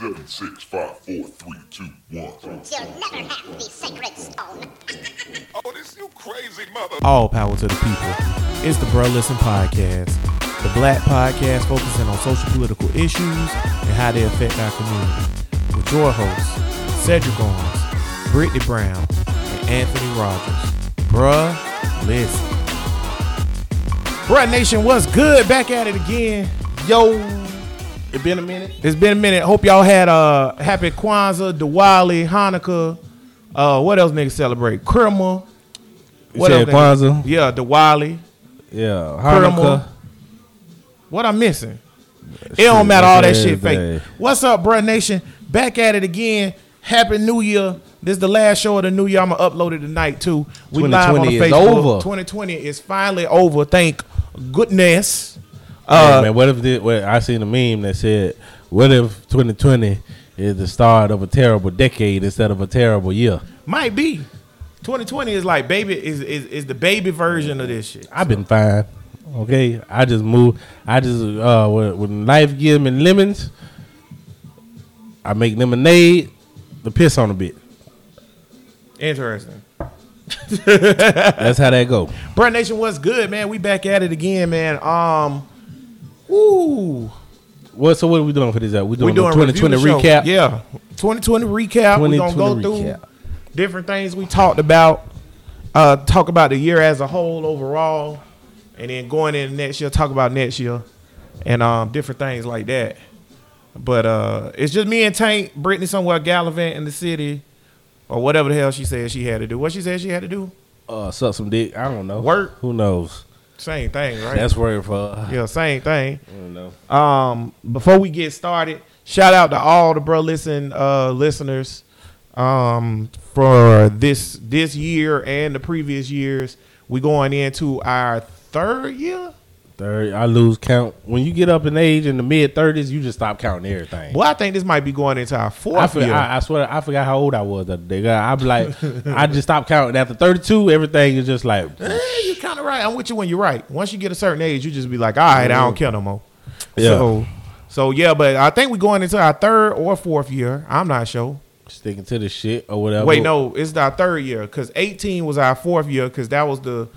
7, 6, 5, 4, 3, 2, 1. You'll never have the sacred stone. Oh, this you crazy mother. All power to the people. It's the Bruh Listen podcast, the black podcast focusing on social political issues and how they affect our community. With your hosts, Cedric Arms, Brittany Brown, and Anthony Rogers. Bruh Listen. Bruh Nation, what's good? Back at it again. Yo. It's been a minute. Hope y'all had a happy Kwanzaa, Diwali, Hanukkah. What else niggas celebrate? Kurma. What else? Kwanzaa. Yeah, Diwali. Yeah, Hanukkah. Kurma. What I'm missing? It don't matter. All that shit fake. What's up, Bruh Nation? Back at it again. Happy New Year. This is the last show of the new year. I'm gonna upload it tonight too. We live on the Facebook. Is over. 2020 is finally over. Thank goodness. Man, what if I seen a meme that said, what if 2020 is the start of a terrible decade instead of a terrible year? Might be. 2020 is like baby is the baby version of this shit. I've been fine. Okay. I just moved. I just when life gives me lemons, I make lemonade, the piss on a bit. Interesting. That's how that go. Bruh Nation, what's good, man? We back at it again, man. Ooh. So what are we doing for this? We're doing 2020 recap. Yeah. 2020 recap. We're going to go through different things we talked about. Talk about the year as a whole overall. And then going into next year, talk about next year. And different things like that. But it's just me and Tank, Brittany somewhere gallivant in the city. Or whatever the hell she said she had to do. What she said she had to do? Suck some dick. I don't know. Work. Who knows? Same thing, right? That's where for. Yeah, same thing. I don't know. Before we get started, shout out to all the Bruh Listen listeners for this year and the previous years. We going into our third year. I lose count. When you get up in age in the mid 30s, you just stop counting everything. Well, I think this might be going into our fourth year. I swear, I forgot how old I was the other day. I be like, I just stopped counting after 32. Everything is just like. Kind of right. I'm with you when you're right. Once you get a certain age, you just be like, all right, I don't care no more. Yeah. So yeah, but I think we're going into our third or fourth year. I'm not sure. Sticking to the shit or whatever. Wait, no, it's our third year because 18 was our fourth year because that was the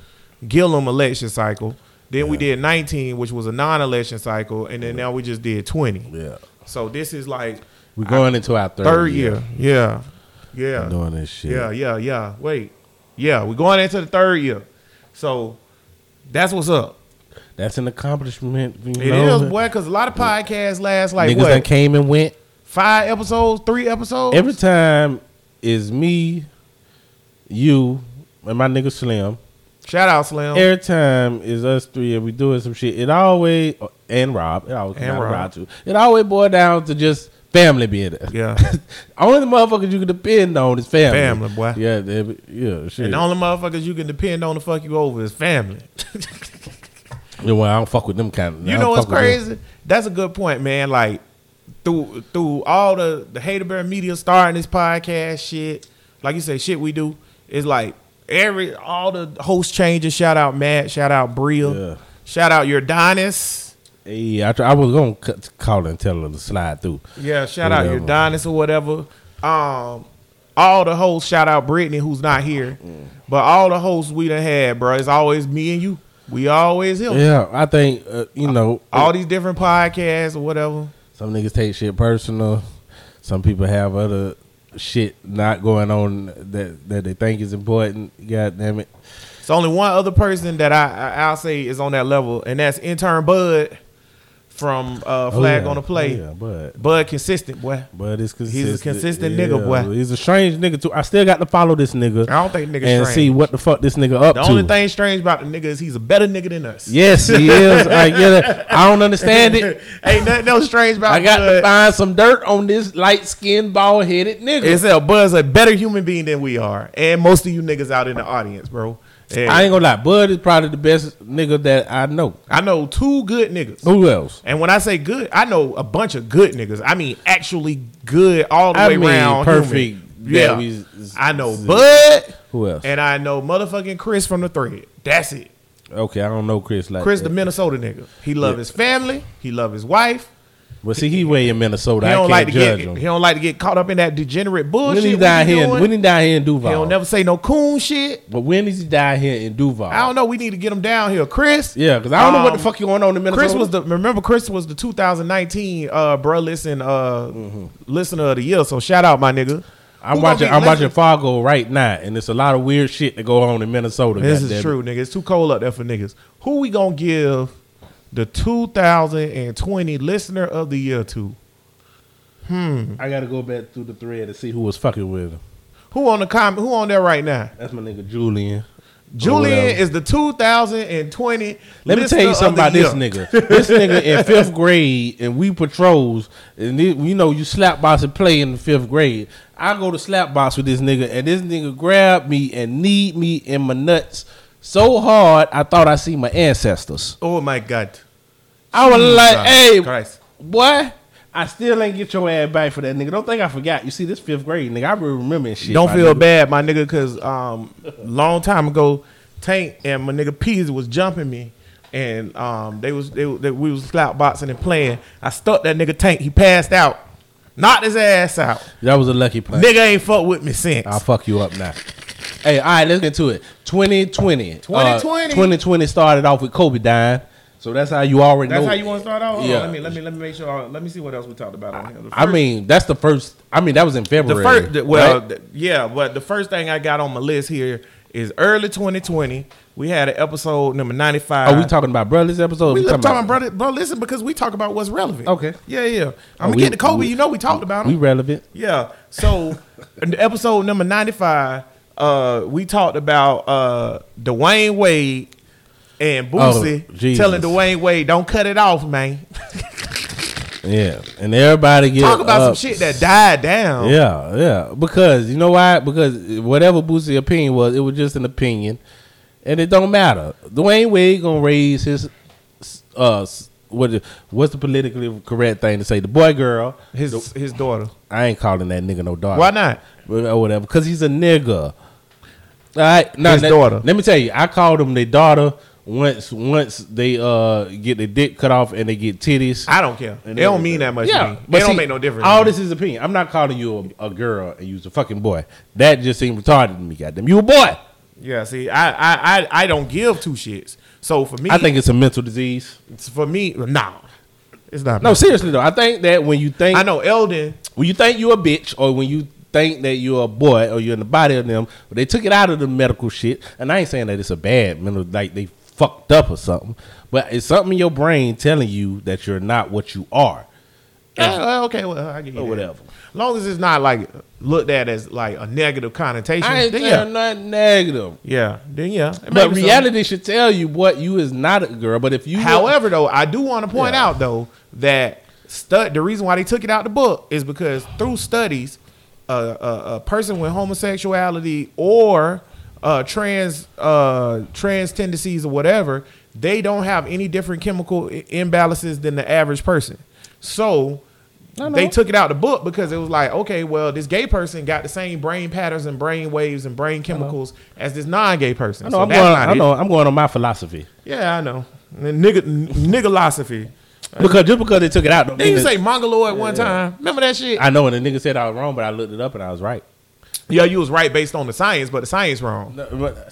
Gillum election cycle. Then we did 19, which was a non-election cycle, and then now we just did 20. Yeah. So this is like we're going into our third year. Yeah. I'm doing this shit. Yeah. Wait. Yeah, we're going into the third year. So that's what's up. That's an accomplishment. It is, boy, because a lot of podcasts last like niggas what? Niggas that came and went. 5 episodes, 3 episodes? Every time is me, you, and my nigga Slim. Shout out, Slim. Every time is us three and we doing some shit. It always, and Rob. It always boils down to just family being there. Yeah. Only the motherfuckers you can depend on is family. Family, boy. Yeah, shit. And the only motherfuckers you can depend on to fuck you over is family. Yeah, well, I don't fuck with them kind of. You know what's crazy? That's a good point, man. Like, through all the Hater Bear media starting this podcast shit, like you say, shit we do, it's like all the host changes. Shout out Matt. Shout out Bria. Yeah. Shout out your Donis. Yeah, I was going to call and tell him to slide through. Yeah, shout out your Donis or whatever. All the hosts, shout out Brittany, who's not here. But all the hosts we done had, bro, it's always me and you. We always here. Yeah, I think, all these different podcasts or whatever. Some niggas take shit personal. Some people have other shit not going on that they think is important. God damn it. It's only one other person that I'll say is on that level, and that's Intern Bud. From Flag on the Play. Yeah, Bud consistent, boy. Bud is consistent. He's a consistent nigga, boy. He's a strange nigga, too. I still got to follow this nigga. I don't think nigga's strange. And see what the fuck this nigga up to. The only thing strange about the nigga is he's a better nigga than us. Yes, he is. I don't understand it. Ain't nothing else strange about Bud. I got to find some dirt on this light-skinned, bald-headed nigga. Bud's a better human being than we are. And most of you niggas out in the audience, bro. Hey. I ain't gonna lie, Bud is probably the best nigga that I know. I know 2 good niggas. Who else? And when I say good, I know a bunch of good niggas. I mean actually good all the way around. Perfect. Yeah. I know Bud. Who else? And I know motherfucking Chris from the thread. That's it. Okay, I don't know Chris like that. Chris the Minnesota nigga. He love his family. He love his wife. Well, see, he way in Minnesota. I can't judge him. He don't like to get caught up in that degenerate bullshit. When he down here in Duval, he don't never say no coon shit. But when is he down here in Duval? I don't know. We need to get him down here, Chris. Yeah, because I don't know what the fuck you going on in Minnesota. Chris was the 2019 Bruh Listen Listener of the Year. So shout out, my nigga. I'm watching Fargo right now, and it's a lot of weird shit that go on in Minnesota. This is true, nigga. It's too cold up there for niggas. Who we gonna give the 2020 Listener of the Year to? I gotta go back through the thread and see who was fucking with him. Who on the comment? Who on there right now? That's my nigga Julian. Julian is the 2020. Let me tell you something about this nigga. This nigga in fifth grade, and we patrols, and you slapbox and play in the fifth grade. I go to slapbox with this nigga, and this nigga grabbed me and kneed me in my nuts so hard I thought I see my ancestors. Oh my God! I was like, "Hey, Christ. Boy, I still ain't get your ass back for that nigga. Don't think I forgot. You see, this fifth grade nigga, I really remembering shit. Don't feel bad, my nigga, because long time ago, Tank and my nigga Peas was jumping me, and we was slap boxing and playing. I stuck that nigga Tank. He passed out, knocked his ass out. That was a lucky play. Nigga ain't fuck with me since. I'll fuck you up now. Hey, all right, let's get to it. 2020 started off with Kobe dying. So that's how you already know. That's how you want to start out? Yeah. Let me make sure. Let me see what else we talked about. That's the first. That was in February. But the first thing I got on my list here is early 2020. We had an episode number 95. Are we talking about Bruh Listen episode? We talking about Bruh Listen because we talk about what's relevant. Okay. Yeah. I'm going to get to Kobe. We talked about him. We relevant. Yeah. So episode number 95, we talked about Dwayne Wade. And Boosie telling Dwayne Wade, don't cut it off, man. Yeah. And everybody talk about some shit that died down. Yeah. Because, you know why? Because whatever Boosie's opinion was, it was just an opinion. And it don't matter. Dwayne Wade going to raise his, what's the politically correct thing to say? The boy girl. His daughter. I ain't calling that nigga no daughter. Why not? Or whatever. Because he's a nigga. All right. Now, his daughter. Let me tell you, I called him their daughter. Once they get their dick cut off and they get titties, I don't care. They don't mean that much to me. But don't make no difference. All this is opinion. I'm not calling you a girl and you's a fucking boy. That just seemed retarded to me. Goddamn, you a boy. Yeah, see, I don't give two shits. So for me, I think it's a mental disease. It's not. No, seriously though, I think that when you think I know Eldon, when you think you a bitch or when you think that you're a boy or you're in the body of them, but they took it out of the medical shit. And I ain't saying that it's a bad mental, like they fucked up or something, but it's something in your brain telling you that you're not what you are. Okay, well, I get you. Or whatever. As long as it's not like looked at as like a negative connotation. I ain't saying nothing negative. Yeah, then yeah. But reality should tell you what you is not a girl. But if you, however, though, I do want to point out though that the reason why they took it out the book is because through studies, a person with homosexuality or trans tendencies or whatever, they don't have any different chemical imbalances than the average person. So they took it out the book because it was like, okay, well, this gay person got the same brain patterns and brain waves and brain chemicals as this non-gay person. I'm going on my philosophy. Yeah, I know. Nigga philosophy. Because they took it out. Didn't you say mongoloid one time? Remember that shit? I know, and the nigga said I was wrong, but I looked it up and I was right. Yeah, you was right based on the science, but the science wrong. The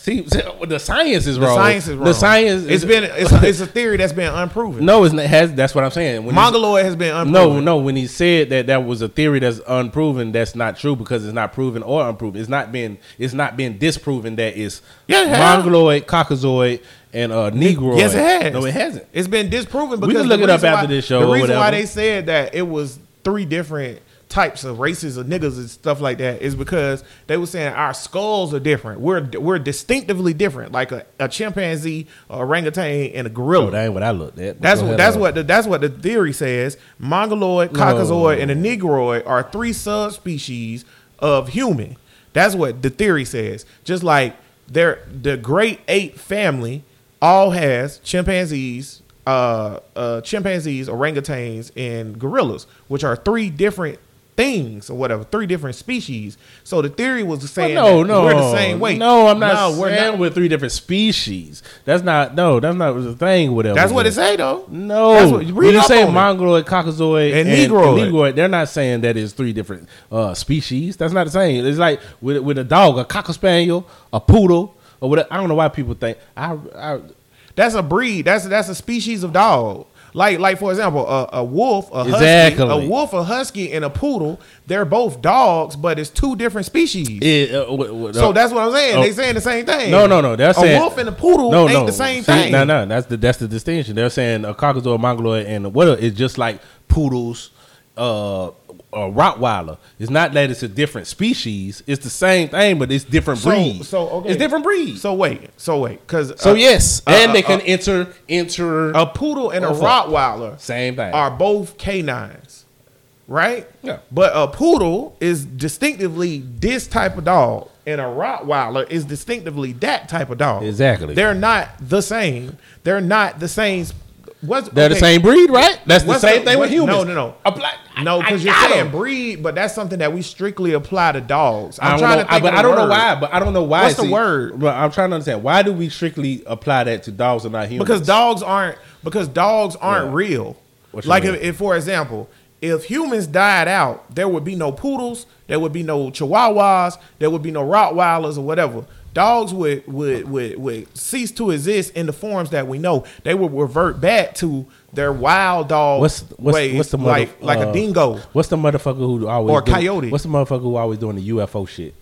science is wrong. It's a theory that's been unproven. No, it has. That's what I'm saying. Mongoloid has been unproven. No. When he said that was a theory that's unproven, that's not true because it's not proven or unproven. It's not been disproven that it's mongoloid, caucasoid, and negroid. Yes, it has. No, it hasn't. It's been disproven because we can look it up after this show. The reason why they said that it was three different types of races of niggas and stuff like that is because they were saying our skulls are different. We're distinctively different, like a chimpanzee, a orangutan, and a gorilla. Oh, that ain't what I looked at. That's what the theory says. Mongoloid, Caucasoid, and a Negroid are three subspecies of human. That's what the theory says. Just like the great ape family all has chimpanzees, orangutans, and gorillas, which are three different things or whatever, three different species. So the theory was saying we're the same weight. No, I'm not saying we're three different species. That's not the thing. Whatever. That's what it say though. No, when you say mongoloid, caucasoid, and negroid, they're not saying that it's three different species. That's not the same. It's like with a dog, a cocker spaniel, a poodle, or whatever. I don't know why people think that's a breed. That's a species of dog. Like for example, a wolf, a husky, and a poodle. They're both dogs, but it's two different species. So that's what I'm saying. They're saying the same thing. No. They're saying a wolf and a poodle ain't the same thing. No. That's the distinction. They're saying a caucasoid, mongoloid, and what is just like poodles, or Rottweiler. It's not that it's a different species. It's the same thing, but it's different breeds. It's different breeds. So wait. Because they can enter a poodle and a Rottweiler. Same thing. Are both canines, right? Yeah. But a poodle is distinctively this type of dog, and a Rottweiler is distinctively that type of dog. Exactly. They're not the same. They're not the same. They're the same breed, right? That's the same thing with humans. No. Because you're saying breed, but that's something that we strictly apply to dogs. I don't know why. What's the word? But I'm trying to understand. Why do we strictly apply that to dogs and not humans? Because dogs aren't real. Like if, for example, if humans died out, there would be no poodles, there would be no chihuahuas, there would be no Rottweilers or whatever. Dogs would cease to exist in the forms that we know. They would revert back to their wild dog ways, like a dingo. What's the motherfucker who always coyote? What's the motherfucker who always doing the UFO shit?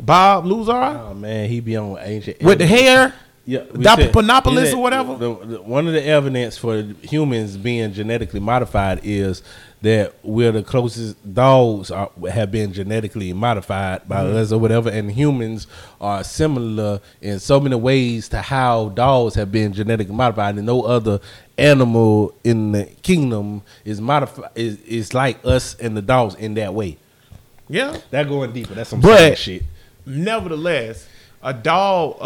Bob Lazar? Oh man, he be on ancient with the hair. Yeah, Doppelpanopolis or whatever. One of the evidence for humans being genetically modified is that we're the closest dogs have been genetically modified by us or whatever, and humans are similar in so many ways to how dogs have been genetically modified, and no other animal in the kingdom is modified is like us and the dogs in that way. Yeah, that going deeper. That's some sad shit. Nevertheless, a dog,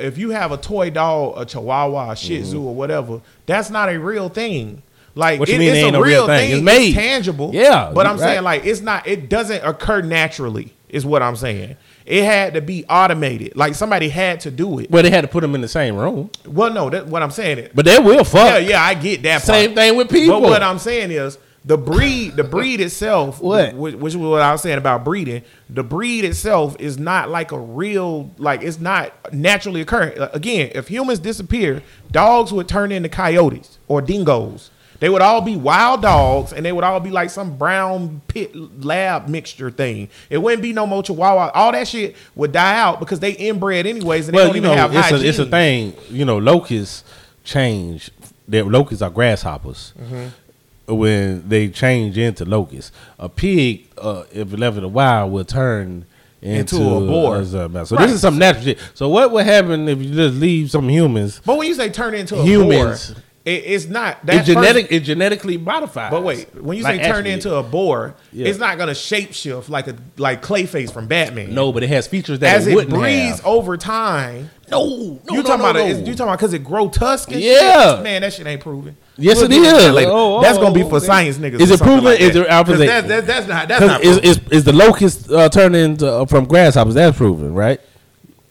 if you have a toy dog, a Chihuahua, a Shih Tzu, or whatever, that's not a real thing. Like it's a real thing. It's made. It's tangible. Yeah, but I'm saying like it's not. It doesn't occur naturally. Is what I'm saying. It had to be automated. Like somebody had to do it. Well, they had to put them in the same room. Well, no, that's what I'm saying. But they will fuck. Yeah, I get that. Same thing with people. But what I'm saying is the breed itself. Which is what I was saying about breeding. The breed itself is not like a real. Like it's not naturally occurring. Again, if humans disappear, dogs would turn into coyotes or dingoes. They would all be wild dogs, and they would all be like some brown pit lab mixture thing. It wouldn't be no more Chihuahua. All that shit would die out because they inbred anyways, and they don't even have hygiene. It's a thing. You know, locusts change. Locusts are grasshoppers. Mm-hmm. When they change into locusts, a pig, if left in the wild, will turn into a boar. This is some natural shit. So what would happen if you just leave some humans? But when you say turn into a boar. It's not that it genetically modified. But wait, when you say turn into a boar, it's not gonna shapeshift like Clayface from Batman. No, but it has features that it breeds over time. You talking about because it grow tusks? Yeah, shit? Man, that shit ain't proven. Yes, it is. That's gonna be for science niggas. Is it proven? Like is it opposite? That's not. Is the locust turned into from grasshoppers? That's proven, right?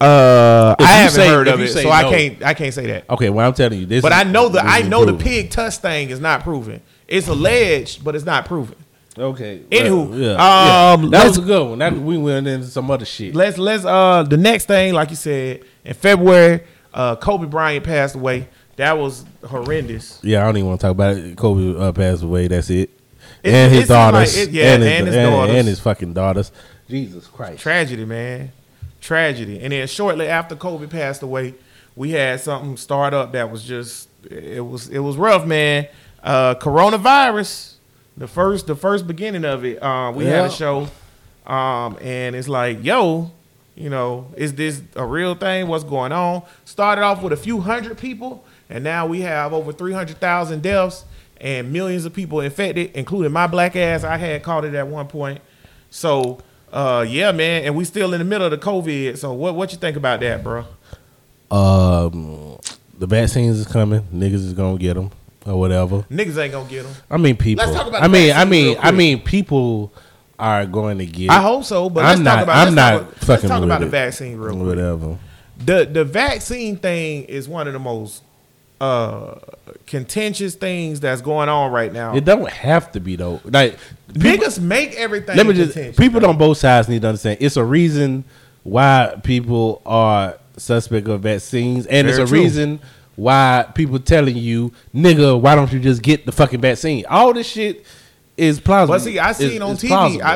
I haven't heard of it, so no. I can't say that. Okay, well I'm telling you this. But I know the pig tusk thing is not proven. It's alleged, but it's not proven. Okay. Anywho, that was a good one. That we went into some other shit. Let's the next thing, like you said, in February, Kobe Bryant passed away. That was horrendous. Yeah, I don't even want to talk about it. Kobe passed away. That's it. And his daughters, and his fucking daughters. Jesus Christ, tragedy, man. Tragedy. And then shortly after Kobe passed away, we had something start up that was just it was rough, man. Coronavirus, the first beginning of it. We had a show, and it's like, yo, you know, is this a real thing? What's going on? Started off with a few hundred people, and now we have over 300,000 deaths and millions of people infected, including my black ass. I had caught it at one point, so. Yeah, man, and we still in the middle of the COVID. So what you think about that, bro? The vaccines is coming. Niggas is gonna get them or whatever. Niggas ain't gonna get them. I mean, people. Let's talk about. I mean, people are going to get. I hope so, but let's talk about the vaccine real quick. Whatever. The vaccine thing is one of the most contentious things that's going on right now. It don't have to be though. Like niggas make everything. Let me just people though. On both sides need to understand. It's a reason why people are suspect of vaccines, and very it's a true. Reason why people telling you, nigga, why don't you just get the fucking vaccine? All this shit is plausible. But see, I've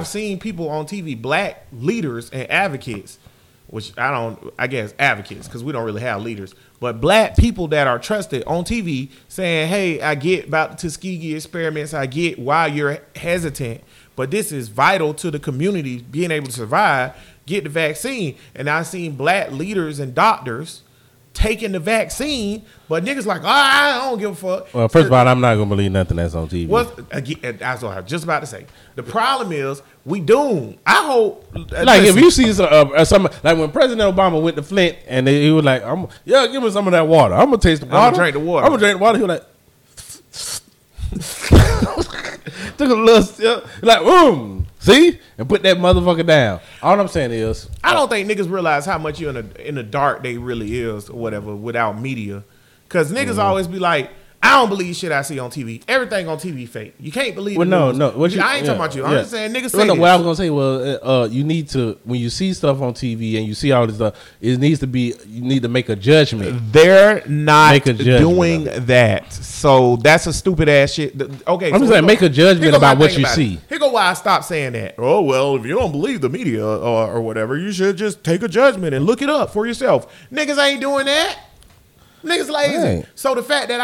seen people on TV, black leaders and advocates, which I guess advocates, because we don't really have leaders, but black people that are trusted on TV saying, hey, I get about the Tuskegee experiments, I get why you're hesitant, but this is vital to the community being able to survive, get the vaccine. And I've seen black leaders and doctors taking the vaccine, but niggas like, I don't give a fuck. Well, first of all, I'm not going to believe nothing that's on TV. That's what I was just about to say. The problem is, we doomed. I hope. Like, listen, if you see some, like when President Obama went to Flint, and he was like, give me some of that water. I'm going to taste the water. I'm going to drink the water. He was like, took a little sip, like, see? And put that motherfucker down. All I'm saying is, I don't think niggas realize how much you in the dark they really is or whatever without media. Cause niggas always be like, I don't believe shit I see on TV. Everything on TV fake. You can't believe. Well, no. I ain't talking about you. I'm just saying niggas. What I was gonna say was, you need to, when you see stuff on TV and you see all this stuff, you need to make a judgment. They're not doing that, so that's a stupid ass shit. Okay, I'm just saying make a judgment about what you see. Here go why I stopped saying that. Oh well, if you don't believe the media or whatever, you should just take a judgment and look it up for yourself. Niggas ain't doing that. Niggas lazy. Right. So the fact that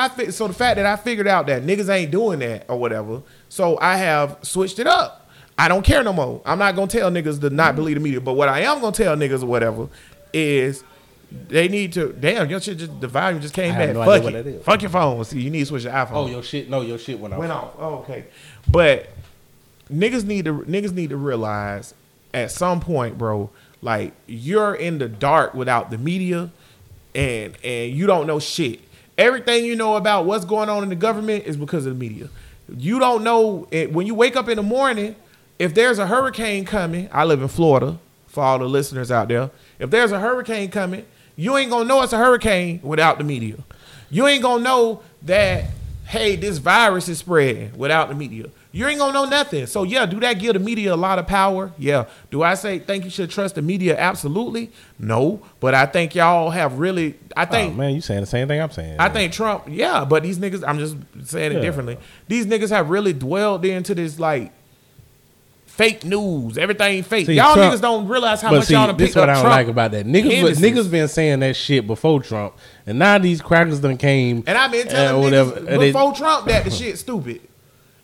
I figured out that niggas ain't doing that or whatever, so I have switched it up. I don't care no more. I'm not gonna tell niggas to not believe the media, but what I am gonna tell niggas or whatever is they need to. Damn, your shit just the volume just came back. No, fuck it. Fuck your phone. See, you need to switch your iPhone. Oh, your shit. No, your shit went off. Oh, okay. But niggas need to realize at some point, bro. Like you're in the dark without the media. And you don't know shit. Everything you know about what's going on in the government is because of the media. You don't know when you wake up in the morning if there's a hurricane coming. I live in Florida for all the listeners out there. If there's a hurricane coming, you ain't gonna know it's a hurricane without the media. You ain't gonna know that hey, this virus is spreading without the media. You ain't gonna know nothing. So yeah, do that give the media a lot of power? Yeah. Do I say think you should trust the media? Absolutely. No. But I think y'all have really you saying the same thing I'm saying. I think Trump, yeah, but these niggas, I'm just saying it differently. These niggas have really dwelled into this like fake news. Everything fake. See, y'all Trump, niggas don't realize how much y'all done picked up Trump. This what I don't like about that. Niggas been saying that shit before Trump, and now these crackers done came. And I've been telling niggas before Trump that the shit's stupid.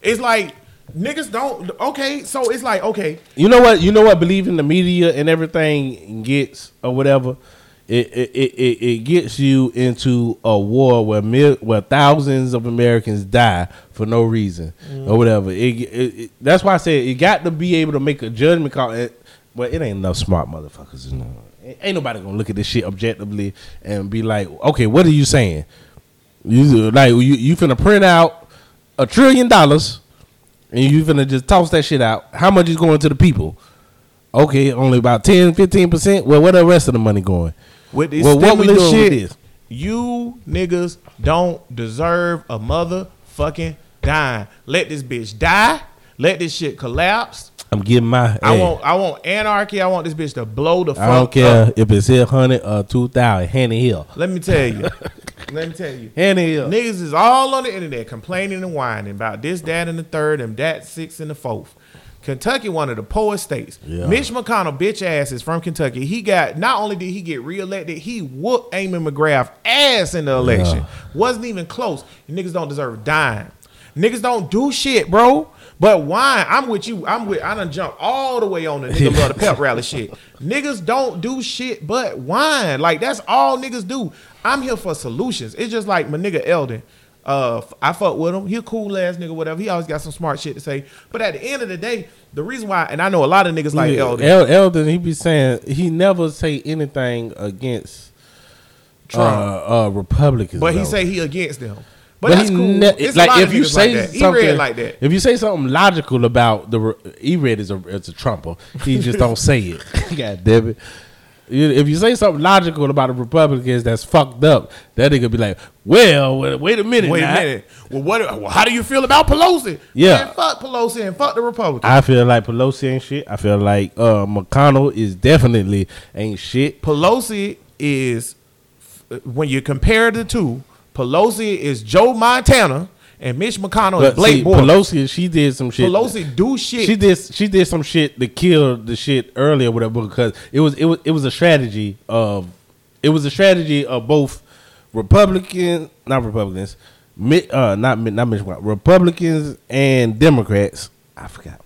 It's like niggas don't. Okay, so it's like okay. You know what? Believing the media and everything gets or whatever. It gets you into a war where thousands of Americans die for no reason or whatever. That's why I said you got to be able to make a judgment call. But it ain't enough smart motherfuckers. Ain't nobody gonna look at this shit objectively and be like, okay, what are you saying? You finna print out $1 trillion and you finna just toss that shit out. How much is going to the people? Okay, only about 10-15%. Well, where the rest of the money going? With this stimulus shit is, you niggas don't deserve a motherfucking dime. Let this bitch die. Let this shit collapse. I'm getting my. I want anarchy. I want this bitch to blow the fuck up. I don't care if it's 100 or 2,000. Handy Hill. Let me tell you. Handy Hill. Niggas is all on the internet complaining and whining about this, that, and the third, and that, six, and the fourth. Kentucky, one of the poorest states. Yeah. Mitch McConnell, bitch ass, is from Kentucky. He got, not only did he get reelected, he whooped Amy McGrath ass in the election. Yeah. Wasn't even close. You niggas don't deserve dying. Niggas don't do shit, bro. But why? I'm with you. I done jumped all the way on the nigga love the pep rally shit. Niggas don't do shit but whine. Like, that's all niggas do. I'm here for solutions. It's just like my nigga Eldon. I fuck with him. He a cool ass nigga, whatever. He always got some smart shit to say. But at the end of the day, the reason why, and I know a lot of niggas like Eldon. Eldon, he be saying he never say anything against Trump, Republicans, but though. He say he against them. But that's cool. Like if you say like something, E-Red like that. If you say something logical about the E-Red is a Trumper. He just don't say it. God damn it. If you say something logical about the Republicans that's fucked up, that nigga be like, well, wait a minute. Well, how do you feel about Pelosi? Yeah. Man, fuck Pelosi and fuck the Republicans. I feel like Pelosi ain't shit. I feel like McConnell is definitely ain't shit. Pelosi is, when you compare the two, Pelosi is Joe Montana and Mitch McConnell is Blake Boyd. Pelosi, she did some shit. Pelosi do shit. She did some shit to kill the shit earlier, whatever, because it was a strategy of both Republicans and Democrats. I forgot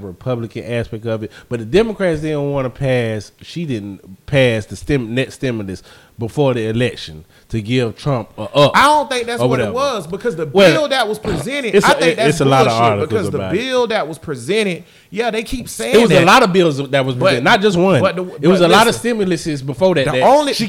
the Republican aspect of it, but the Democrats didn't want to pass. She didn't pass the net stimulus before the election to give Trump a up. I don't think that's what it was because the bill that was presented. I think that's bullshit because the bill that was presented. Yeah, they keep saying it was a lot of bills that was presented, not just one. It was a lot of stimuluses before that. She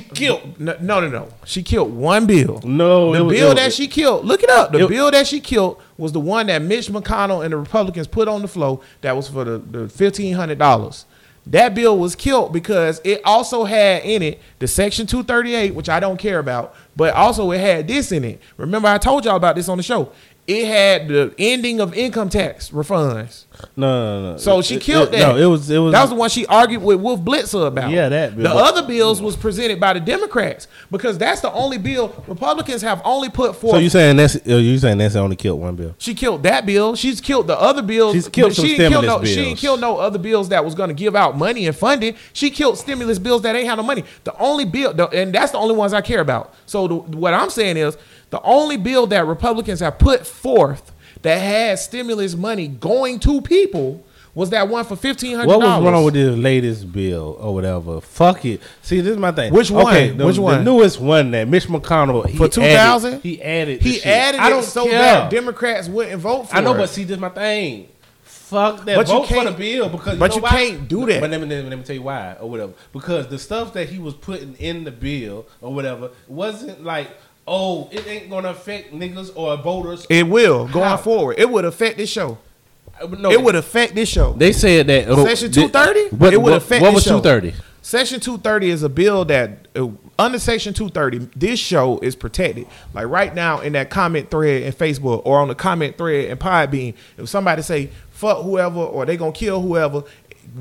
killed one bill. The bill that she killed. Look it up. The bill that she killed was the one that Mitch McConnell and the Republicans put on the floor that was for the $1,500. That bill was killed because it also had in it the Section 238, which I don't care about, but also it had this in it. Remember, I told y'all about this on the show. It had the ending of income tax refunds. No. So she killed that. No, it was. That was the one she argued with Wolf Blitzer about. Yeah, that bill. The other bills was presented by the Democrats because that's the only bill Republicans have only put forth. So you saying Nancy only killed one bill? She killed that bill. She's killed the other bills. She's killed some stimulus bills. She didn't kill no other bills that was going to give out money and fund it. She killed stimulus bills that ain't had no money. The only bill, and that's the only ones I care about. So what I'm saying is. The only bill that Republicans have put forth that had stimulus money going to people was that one for $1,500. What was wrong with this latest bill or whatever? Fuck it. See, this is my thing. Which one? Okay, the newest one that Mitch McConnell for 2000. He added. I don't care that Democrats wouldn't vote for it. I know, but see, this is my thing. Fuck that. But vote for the bill because. But you know you can't do that. But let me tell you why or whatever. Because the stuff that he was putting in the bill or whatever wasn't like. Oh, it ain't gonna affect niggas or voters. It will going forward. It would affect this show. No, it would affect this show. They said that Section 230. But it would affect. What was 230? Section 230 is a bill that under Section 230, this show is protected. Like right now in that comment thread in Facebook or on the comment thread in Podbean, if somebody say fuck whoever or they gonna kill whoever,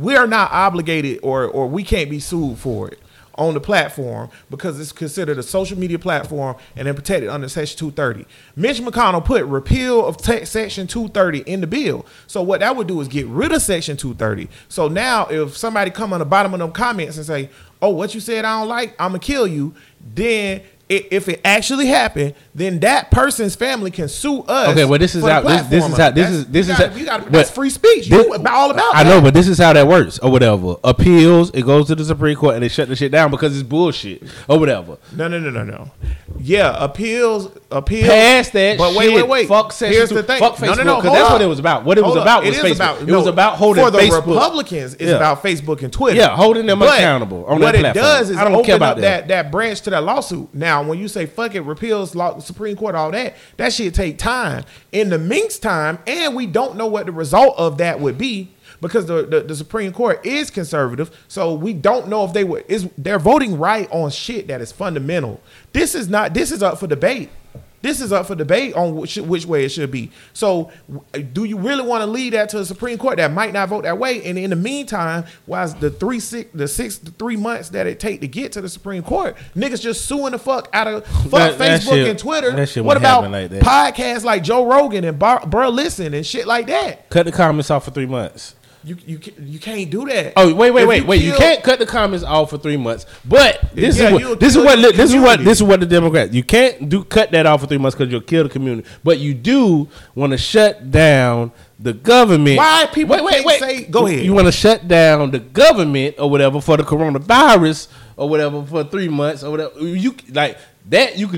we are not obligated or we can't be sued for it. On the platform because it's considered a social media platform and then protected under Section 230. Mitch McConnell put repeal of Section 230 in the bill. So what that would do is get rid of Section 230. So now if somebody come on the bottom of them comments and say, oh, what you said I don't like, I'm going to kill you, then if it actually happened, then that person's family can sue us. Okay, well this is how that's free speech. But this is how that works or whatever. Appeals, it goes to the Supreme Court and they shut the shit down because it's bullshit or whatever. No. Yeah, appeals. Pass that. But wait. Fuck Section 230. Here's the thing. Fuck Facebook. Because that's what it was about. What it was about was Facebook. It was about holding Facebook. For the Republicans, it's about Facebook and Twitter. Yeah, holding them accountable on that platform. What it does is open up that branch to that lawsuit. Now, when you say fuck it, repeals, law, Supreme Court, all that shit take time. In the meantime, and we don't know what the result of that would be because the Supreme Court is conservative, so we don't know if they're voting right on shit that is fundamental. This is up for debate. This is up for debate on which way it should be. So do you really want to leave that to the Supreme Court that might not vote that way? And in the meantime, why is the three months that it take to get to the Supreme Court, niggas just suing the fuck out of Facebook and Twitter? What about podcasts like Joe Rogan and Bruh Listen and shit like that? Cut the comments off for 3 months. You can't do that. Oh wait! You can't cut the comments off for 3 months. But this is what the Democrats. You can't cut that off for 3 months because you'll kill the community. But you do want to shut down the government. Why people? Wait! Say, go ahead. You want to shut down the government or whatever for the coronavirus or whatever for 3 months or whatever. You could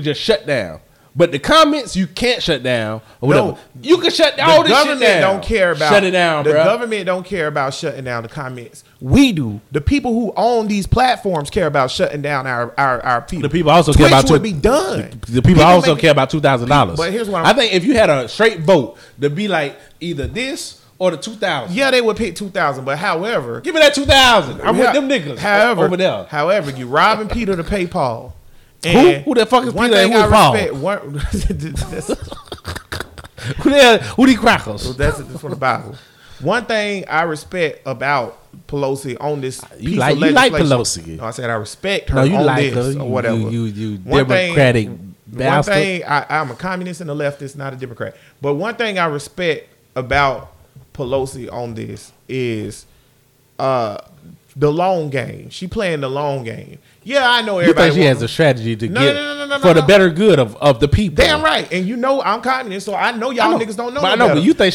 just shut down. But the comments you can't shut down. Or whatever. No, you can shut all this shit down. The government don't care about shut it down. The government don't care about shutting down the comments. We do. The people who own these platforms care about shutting down our people. The people also care about Twitch would be done. The people also care about $2,000. But here's what I think: if you had a straight vote, to be like either this or the 2,000. Yeah, they would pick 2,000. But however, give me that 2,000. I'm with them niggas. However, over there. However, you robbing Peter to pay Paul. Who the fuck is Peter and who is Paul? Who these crackers? Well, that's from the Bible. One thing I respect about Pelosi on this piece of legislation. You like Pelosi. No, I said I respect her her. Or whatever. You Democratic bastard. One thing, I'm a communist and a leftist, not a Democrat. But one thing I respect about Pelosi on this is the long game. She playing the long game. Yeah, I know everybody. You think she has a strategy to get for the better good of the people. Damn right. And you know I'm communist, so I know y'all niggas don't know. But I know, but you think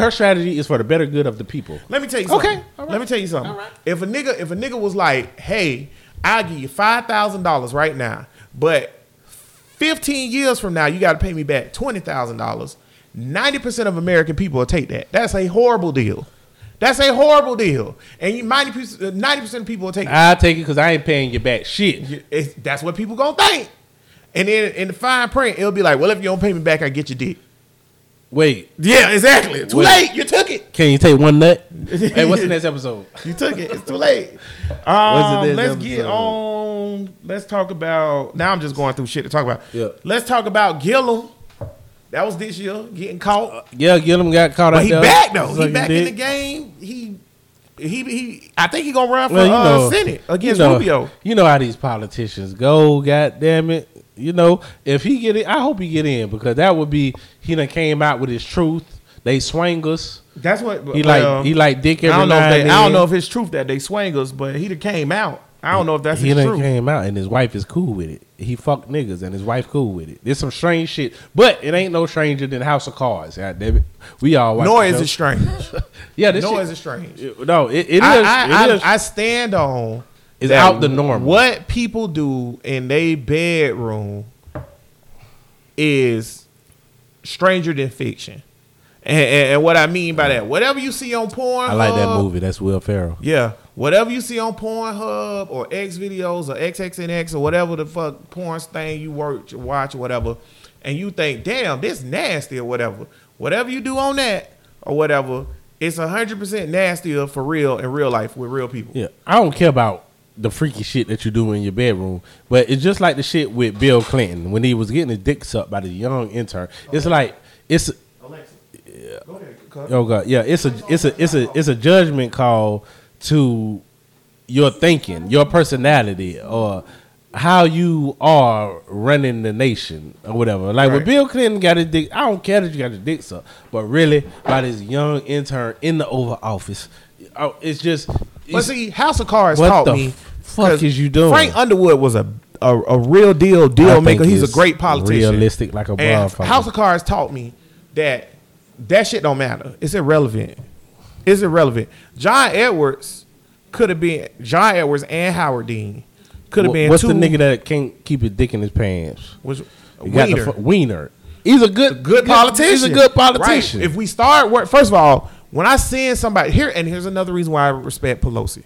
her strategy is for the better good of the people. Let me tell you something. Okay. All right. Let me tell you something. All right. If a nigga was like, hey, I'll give you $5,000 right now, but 15 years from now you gotta pay me back $20,000, 90% of American people will take that. That's a horrible deal. That's a horrible deal. And 90% of people will take it. I'll take it because I ain't paying you back shit. That's what people going to think. And then in the fine print, it'll be like, well, if you don't pay me back, I get your dick. Wait. Yeah, exactly. It's too late. You took it. Can you take one nut? Hey, what's the next episode? You took it. It's too late. Get on. Let's talk about. Now I'm just going through shit to talk about. Yeah. Let's talk about Gillum. That was this year, getting caught. Yeah, Gillum got caught. But he back though. He back in the game. He. I think he gonna run for Senate against Rubio. You know how these politicians go. God damn it. You know if he get it, I hope he get in because that would be he done came out with his truth. They swing us. That's what he like dick every night. I don't know if it's truth that they swing us, but he done came out. I don't know if that's his truth. He came out and his wife is cool with it. He fucked niggas and his wife cool with it. There's some strange shit, but it ain't no stranger than House of Cards. God damn it. We all watch. Nor is it strange. Yeah, this nor shit. Nor is it strange. It is. I stand on. It's out the norm. What people do in their bedroom is stranger than fiction. And what I mean by that, whatever you see on Pornhub. I like that movie. That's Will Ferrell. Yeah. Whatever you see on Pornhub or X videos or XXNX or whatever the fuck porn thing you watch or whatever, and you think, damn, this nasty or whatever. Whatever you do on that or whatever, it's 100% nastier for real in real life with real people. Yeah. I don't care about the freaky shit that you do in your bedroom, but it's just like the shit with Bill Clinton when he was getting his dick sucked by the young intern. Okay. It's like, it's... Yeah. Go ahead, oh God, yeah, it's a judgment call to your thinking, your personality, or how you are running the nation or whatever. Like right. When Bill Clinton got his dick, I don't care that you got your dicks up, but really by this young intern in the Oval Office, it's just. But see, House of Cards taught me. What the fuck is you doing? Frank Underwood was a real deal maker. He's a great politician, realistic like a motherfucker. House of Cards taught me that. That shit don't matter. It's irrelevant. It's irrelevant. John Edwards could have been John Edwards and Howard Dean could have been. What's the nigga that can't keep his dick in his pants? Wiener. He's a good politician. He's a good politician. Right. If we start work, first of all, when I send somebody here, and here's another reason why I respect Pelosi.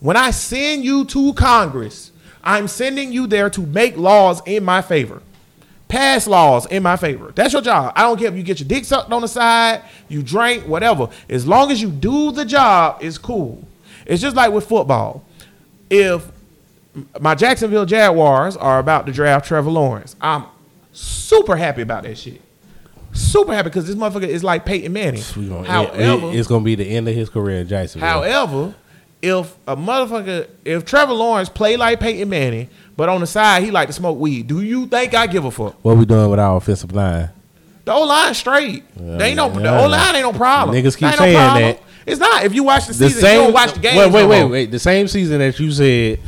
When I send you to Congress, I'm sending you there to make laws in my favor. Pass laws in my favor. That's your job. I don't care if you get your dick sucked on the side, you drink, whatever. As long as you do the job, it's cool. It's just like with football. If my Jacksonville Jaguars are about to draft Trevor Lawrence, I'm super happy about that shit. Super happy because this motherfucker is like Peyton Manning. However, it's going to be the end of his career in Jacksonville. However, if Trevor Lawrence play like Peyton Manning, but on the side, he like to smoke weed. Do you think I give a fuck? What we doing with our offensive line? The O-line straight. The O-line ain't no problem. Niggas keep saying that. It's not. If you watch the season, you don't watch the game. Wait. The same season that you said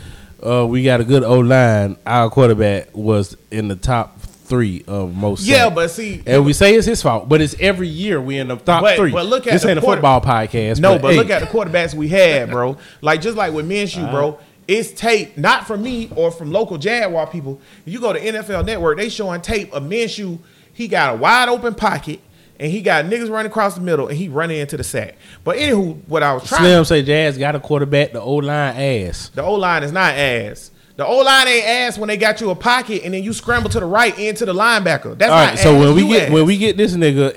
we got a good O-line, our quarterback was in the top 3 of most. Yeah, sacks. But see. And we say it's his fault, but it's every year we in the top 3. But look at this ain't a football podcast. No, but look at the quarterbacks we had, bro. Like, just like with Minshew, bro. It's tape, not from me or from local Jaguar people. You go to NFL Network, they showing tape of Minshew. He got a wide open pocket, and he got niggas running across the middle, and he running into the sack. But anywho, what I was trying to... Slim say Jazz got a quarterback, the O-line ass. The O-line is not ass. The O-line ain't ass when they got you a pocket and then you scramble to the right into the linebacker. That's all right. Not so ass, when we get this nigga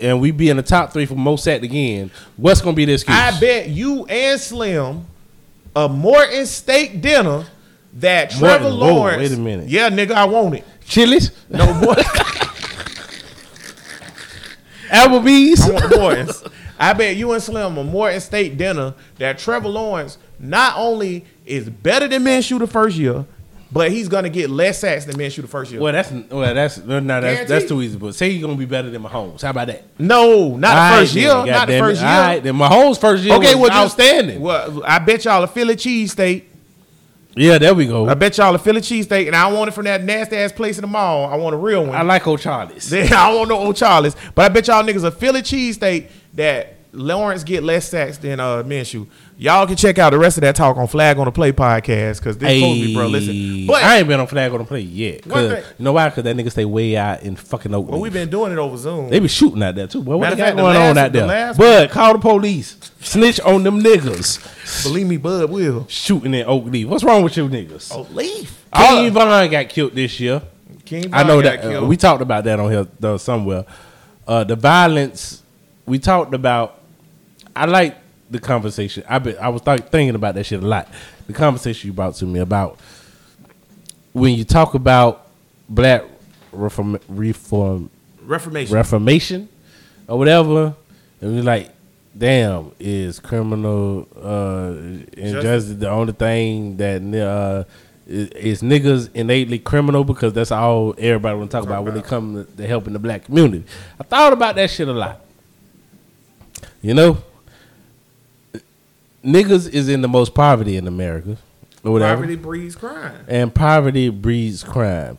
and we be in the top three for most sacked again, what's gonna be this excuse? I bet you and Slim a Morton steak dinner that Trevor Lawrence. Whoa, wait a minute. Yeah, nigga, I want it. Chili's? No more. Applebee's. I want Morton's. I bet you and Slim a Morton steak dinner that Trevor Lawrence not only is better than Minshew the first year, but he's gonna get less sacks than Minshew the first year. That's too easy. But say he's gonna be better than Mahomes. How about that? No, not the first year. All right, then Mahomes' first year was outstanding. Well, I bet y'all a Philly cheesesteak. Yeah, there we go. I bet y'all a Philly cheesesteak, and I don't want it from that nasty ass place in the mall. I want a real one. I like O'Charlie's. I don't want no O'Charlie's, but I bet y'all niggas a Philly cheesesteak that Lawrence get less sacks than Minshew. Y'all can check out the rest of that talk on Flag on the Play podcast because this is supposed to be Bruh Listen. But I ain't been on Flag on the Play yet. You know why? Because that nigga stay way out in fucking Oakland. Well, we've been doing it over Zoom. They be shooting out there too. Boy, what they got going on out there? Bud, call the police. Snitch on them niggas. Believe me, Bud will. Shooting in Oak Leaf. What's wrong with you niggas? Oak Leaf. King Von got killed this year. I know that. We talked about that on here though, somewhere. The violence we talked about. I like the conversation. I was thinking about that shit a lot. The conversation you brought to me about when you talk about black reformation or whatever, and we're like, damn, is criminal injustice the only thing that is niggas innately criminal? Because that's all everybody want to talk about when they come to helping the black community. I thought about that shit a lot. You know, niggas is in the most poverty in America, or whatever. Poverty breeds crime. And poverty breeds crime,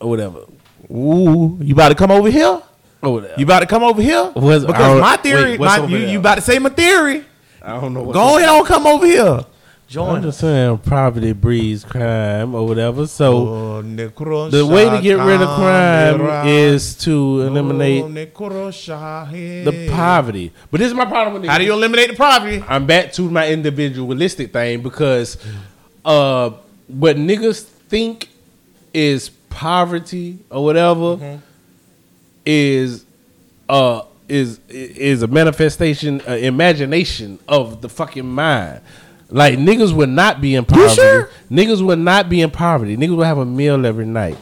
or whatever. Ooh, you about to come over here? You about to come over here? Because my theory, you about to say my theory. I don't know. Go ahead on, come over here. Join. I'm just saying poverty breeds crime or whatever. So the way to get rid of crime is to eliminate the poverty. But this is my problem with niggas. How do you eliminate the poverty? I'm back to my individualistic thing because what niggas think is poverty or whatever is a manifestation, imagination of the fucking mind. Like, niggas would not be in poverty. Sure? Niggas would not be in poverty. Niggas would have a meal every night.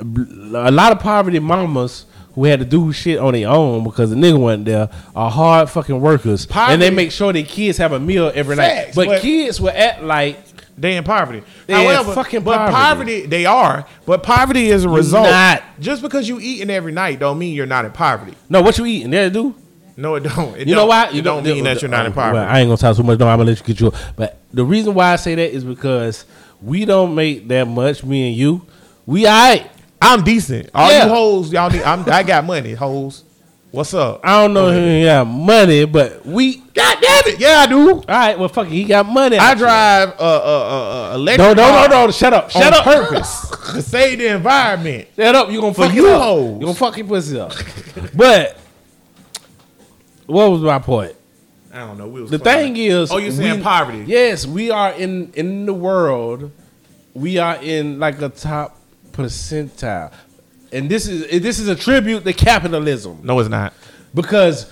A lot of poverty mamas who had to do shit on their own because the nigga wasn't there are hard fucking workers. Poverty. And they make sure their kids have a meal every night. But kids will act like they in poverty. However, poverty is a result. Just because you eating every night don't mean you're not in poverty. No, what you eating? They do. No, it don't. It don't mean that you're not in poverty. Well, I ain't going to talk so much. No, I'm going to let you get you. But the reason why I say that is because we don't make that much, me and you. We all right. I'm decent. You hoes, y'all need. I got money, hoes. What's up? I don't know if you got money, but we. God damn it. Yeah, I do. All right. Well, fuck it. He got money. I drive electric car. No. Shut up. On purpose. To save the environment. Shut up. You're going to fuck you up. Hoes. You're going to fuck your pussy up. But. What was my point? I don't know. The thing is, you're saying poverty? Yes, we are in the world. We are in like a top percentile, and this is a tribute to capitalism. No, it's not. Because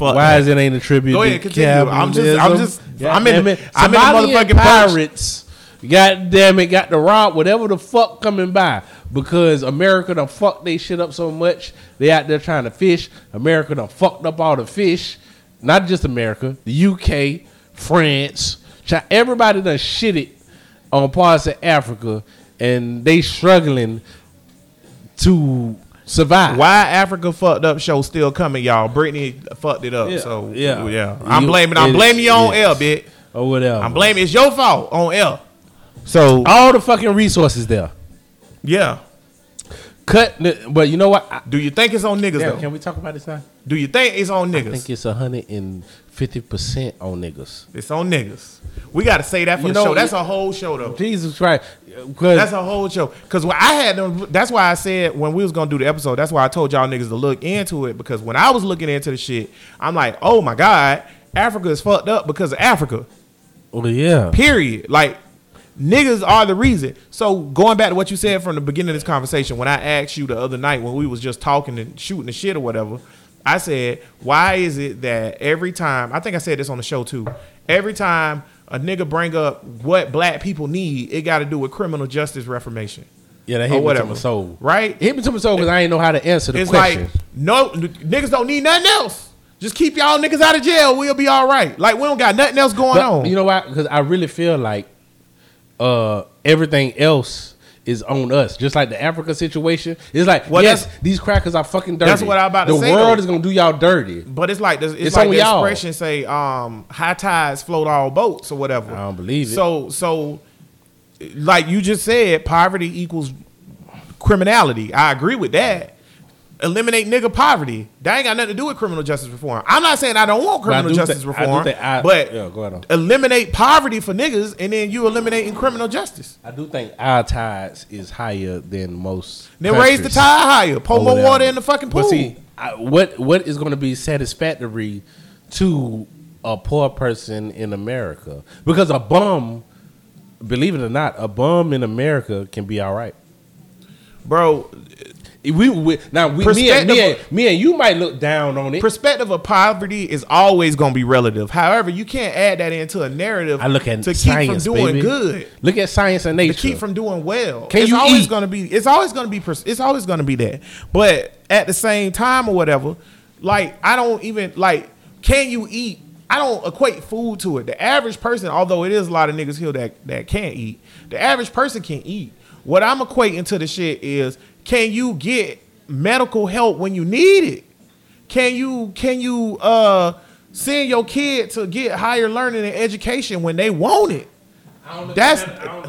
it ain't a tribute? Go ahead, continue. Capitalism? I'm in the motherfucking pirates. God damn it, got the rob whatever the fuck coming by. Because America done fucked they shit up so much, they out there trying to fish. America done fucked up all the fish. Not just America, the UK, France, China. Everybody done shit it on parts of Africa, and they struggling to survive. Why Africa fucked up show still coming, y'all. Brittany fucked it up. Yeah, so yeah. I'm blaming you on L, bitch. Or whatever. I'm blaming it's your fault on L. So all the fucking resources there. Yeah. Cut, but you know what? Do you think it's on niggas though? Can we talk about this now? Do you think it's on niggas? I think it's 150% on niggas. It's on niggas. We got to say that for the show. That's a whole show though. Jesus Christ, that's a whole show. Because when I had them, that's why I said when we was gonna do the episode, that's why I told y'all niggas to look into it. Because when I was looking into the shit, I'm like, oh my God, Africa is fucked up because of Africa. Well, yeah. Period. Like. Niggas are the reason. So going back to what you said from the beginning of this conversation, when I asked you the other night when we was just talking and shooting the shit or whatever, I said, why is it that every time, I think I said this on the show too, every time a nigga bring up what black people need, it got to do with criminal justice reformation. Yeah, that hit me to my soul. Right? Hit me to my soul because I ain't know how to answer the question. It's like, no, niggas don't need nothing else. Just keep y'all niggas out of jail. We'll be all right. Like, we don't got nothing else going on. You know why? Because I really feel like everything else is on us. Just like the Africa situation, it's like, well, yes, these crackers are fucking dirty. That's what I'm about to say. The world is gonna do y'all dirty. But it's like it's like the expression say, "High tides float all boats" or whatever. I don't believe it. So, like you just said, poverty equals criminality. I agree with that. Eliminate nigga poverty. That ain't got nothing to do with criminal justice reform. I'm not saying I don't want criminal justice reform, but eliminate poverty for niggas, and then you eliminating criminal justice. I do think our tides is higher than most. Then raise the tide higher. Pour more water in the fucking pool. But see, what is going to be satisfactory to a poor person in America? Because a bum, believe it or not, a bum in America can be all right, bro. Me and you might look down on it. Perspective of poverty is always going to be relative. However, you can't add that into a narrative. I look at to science, keep from doing baby. Good. Look at science and nature to keep from doing well. Can it's you always going to be? It's always going to be. It's always going to be that. But at the same time or whatever, like I don't even like. Can you eat? I don't equate food to it. The average person, although it is a lot of niggas here that can't eat, the average person can eat. What I'm equating to the shit is. Can you get medical help when you need it? Can you send your kid to get higher learning and education when they want it? I know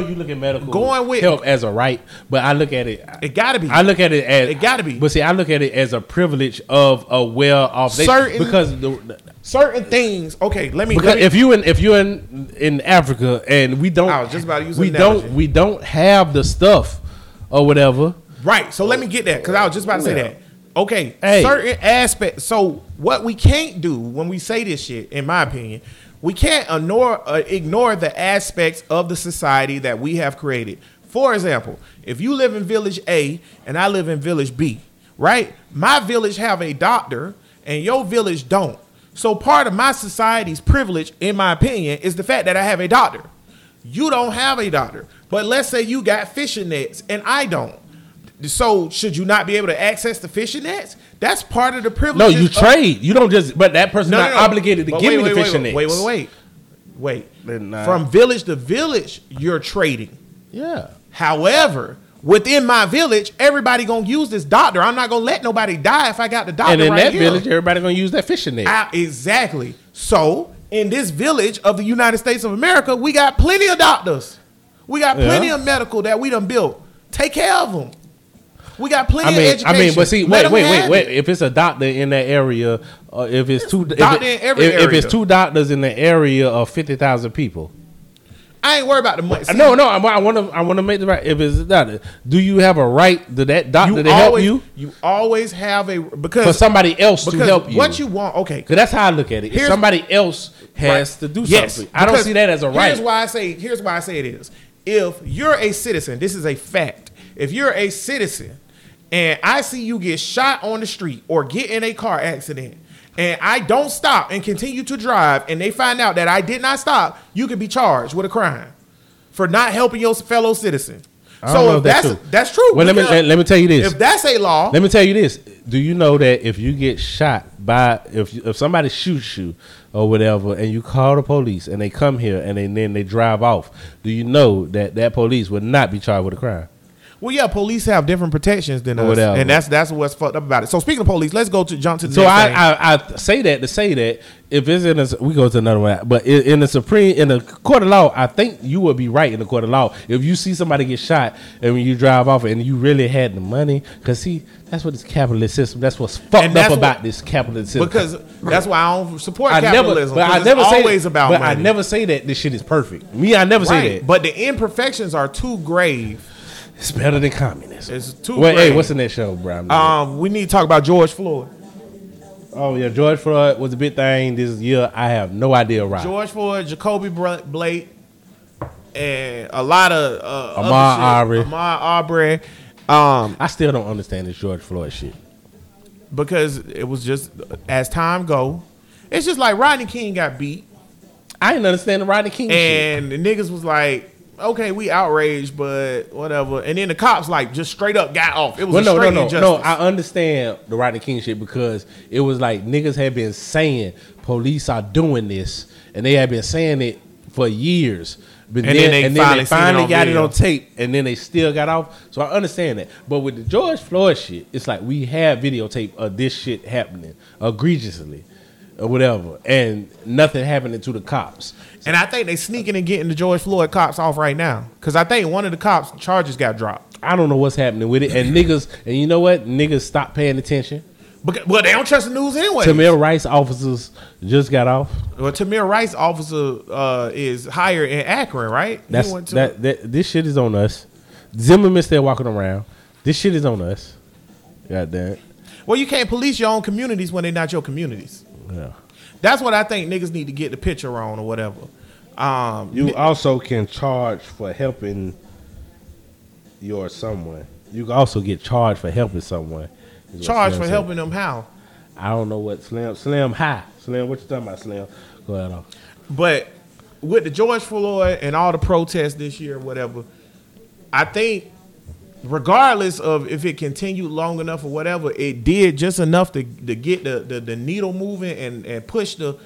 you look at medical help as a right, but I look at it. It gotta be. I look at it as it gotta be. But see, I look at it as a privilege of a well-off. Certain things. Okay, let me. If you're in Africa and we don't, I was just about to use we don't have the stuff or whatever. Right. So let me get that because I was just about to say that. Okay. Hey. Certain aspects. So what we can't do when we say this shit, in my opinion. We can't ignore the aspects of the society that we have created. For example, if you live in Village A and I live in Village B, right? My village have a doctor and your village don't. So part of my society's privilege, in my opinion, is the fact that I have a doctor. You don't have a doctor. But let's say you got fishing nets and I don't. So should you not be able to access the fishing nets? That's part of the privilege. No, you trade. You don't just. But that person's not obligated to give me the fishing nets. Wait. From village to village, you're trading. Yeah. However, within my village, everybody gonna use this doctor. I'm not gonna let nobody die if I got the doctor. And in that village, everybody gonna use that fishing net. Exactly. So in this village of the United States of America, we got plenty of doctors. We got plenty of medical that we done built. Take care of them. We got plenty of education. Wait. If it's a doctor in that area, if it's two doctors in the area of 50,000 people, I ain't worried about the money. No. I want to make the right. If it's a doctor, do you have a right to that doctor to help you? You always have a because for somebody else to help you. What you want, okay? Because that's how I look at it. If somebody else has to do something. I don't see that as a right. Here's why I say it is. If you're a citizen, this is a fact. If you're a citizen. And I see you get shot on the street or get in a car accident and I don't stop and continue to drive and they find out that I did not stop, you could be charged with a crime for not helping your fellow citizen. So if that's true. Well, let me tell you this. If that's a law. Let me tell you this. Do you know that if you get shot by if somebody shoots you or whatever and you call the police and they come here and then they drive off, do you know that police would not be charged with a crime? Well, yeah, police have different protections than us, and that's what's fucked up about it. So speaking of police, let's go to Johnson. So I say that to say that if it's in a, we go to another one, but in the court of law, I think you would be right in the court of law if you see somebody get shot and when you drive off and you really had the money, because see, that's what this capitalist system. That's what's fucked up about this capitalist system. Because that's why I don't support capitalism. I never say that this shit is perfect. I never say that. But the imperfections are too grave. It's better than communism. It's too grave. Hey, what's in that show, bro? We need to talk about George Floyd. Oh yeah, George Floyd was a big thing this year. I have no idea why. George Floyd, Jacoby Blake, and a lot of Ahmaud Arbery. I still don't understand this George Floyd shit, because it was just as time go. It's just like Rodney King got beat. I didn't understand the Rodney King shit. And the niggas was like, okay, we outraged, but whatever. And then the cops like just straight up got off. It was injustice. No, I understand the Rodney King shit because it was like niggas had been saying police are doing this, and they had been saying it for years. But then they finally got it on tape, and then they still got off. So I understand that. But with the George Floyd shit, it's like we have videotape of this shit happening egregiously or whatever, and nothing happening to the cops. And I think they sneaking and getting the George Floyd cops off right now, because I think one of the cops' charges got dropped. I don't know what's happening with it. And you know what? Niggas stop paying attention. Well, they don't trust the news anyway. Tamir Rice officers just got off. Well, Tamir Rice officer is higher in Akron, right? This shit is on us. Zimmerman's there walking around. This shit is on us. God damn. Well, you can't police your own communities when they're not your communities. Yeah. That's what I think niggas need to get the picture on or whatever. You also can charge for helping someone. You can also get charged for helping someone. Charged for helping them how? I don't know what Slim, what you talking about, Slim? Go ahead on. But with the George Floyd and all the protests this year, whatever, I think regardless of if it continued long enough or whatever, it did just enough to get the needle moving and push the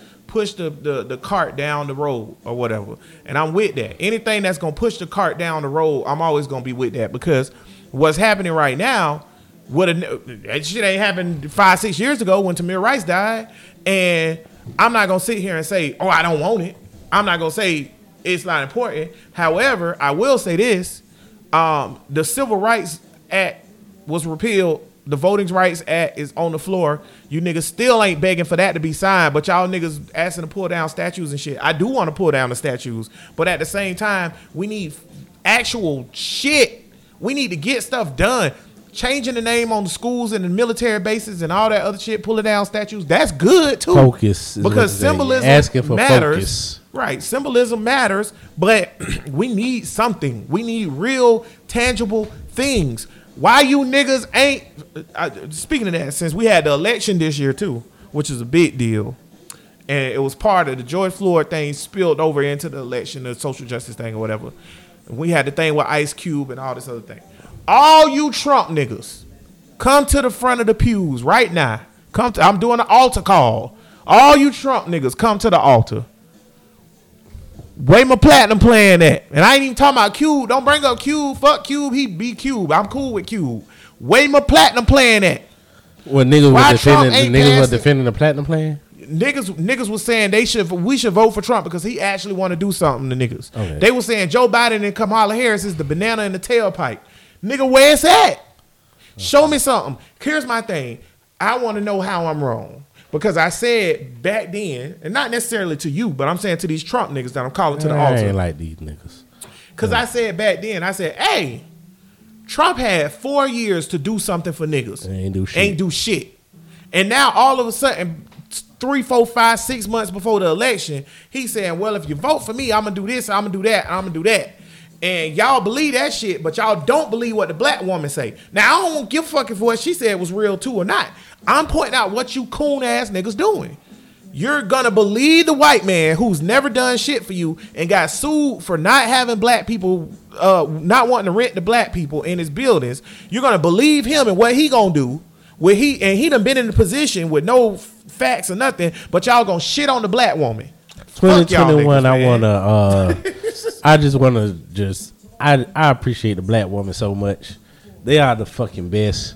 cart down the road or whatever. And I'm with that. Anything that's gonna push the cart down the road, I'm always gonna be with that, because what's happening right now. That shit ain't happened 5-6 years ago when Tamir Rice died. And I'm not going to sit here and say, oh, I don't want it. I'm not going to say it's not important. However, I will say this. The Civil Rights Act was repealed. The Voting Rights Act is on the floor. You niggas still ain't begging for that to be signed, but y'all niggas asking to pull down statues and shit. I do want to pull down the statues, but at the same time, we need actual shit. We need to get stuff done. Changing the name on the schools and the military bases and all that other shit, pulling down statues, that's good too. Focus. Because symbolism matters. Focus. Right. Symbolism matters, but we need something. We need real, tangible things. Why you niggas ain't... speaking of that, since we had the election this year too, which is a big deal, and it was part of the George Floyd thing spilled over into the election, the social justice thing or whatever. We had the thing with Ice Cube and all this other thing. All you Trump niggas, come to the front of the pews right now. I'm doing an altar call. All you Trump niggas, come to the altar. Wayma Platinum playing that. And I ain't even talking about Cube. Don't bring up Cube. Fuck Cube. He be Cube. I'm cool with Cube. Wayma Platinum playing that. Well, niggas were defending the Platinum plan? Niggas was saying we should vote for Trump because he actually want to do something to niggas. Okay. They were saying Joe Biden and Kamala Harris is the banana in the tailpipe. Nigga, where it's at? Show me something. Here's my thing. I want to know how I'm wrong. Because I said back then, and not necessarily to you, but I'm saying to these Trump niggas that I'm calling to the altar. I ain't like these niggas. Because I said back then, I said, hey, Trump had 4 years to do something for niggas. Ain't do shit. And now all of a sudden, 3, 4, 5, 6 months before the election, he's saying, well, if you vote for me, I'm going to do this, I'm going to do that, I'm going to do that. And y'all believe that shit, but y'all don't believe what the black woman say. Now, I don't give a fuck if what she said was real too or not. I'm pointing out what you coon-ass niggas doing. You're going to believe the white man who's never done shit for you and got sued for not having black people, not wanting to rent to black people in his buildings. You're going to believe him and what he going to do. He done been in a position with no facts or nothing, but y'all going to shit on the black woman. 2021, niggas, I want to... I appreciate the black woman so much. They are the fucking best.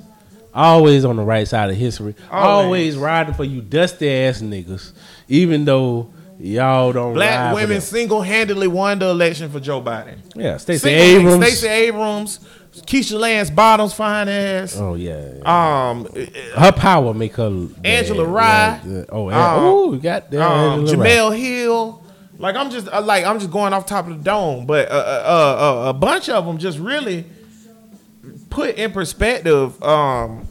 Always on the right side of history. Always riding for you dusty ass niggas. Even though y'all don't. Black women single-handedly won the election for Joe Biden. Yeah, Stacey Abrams, Keisha Lance Bottoms, fine ass. Oh yeah. Her power make her. Angela Rye. Goddamn. Jamel Hill. Like I'm just going off top of the dome, but a bunch of them just really put in perspective how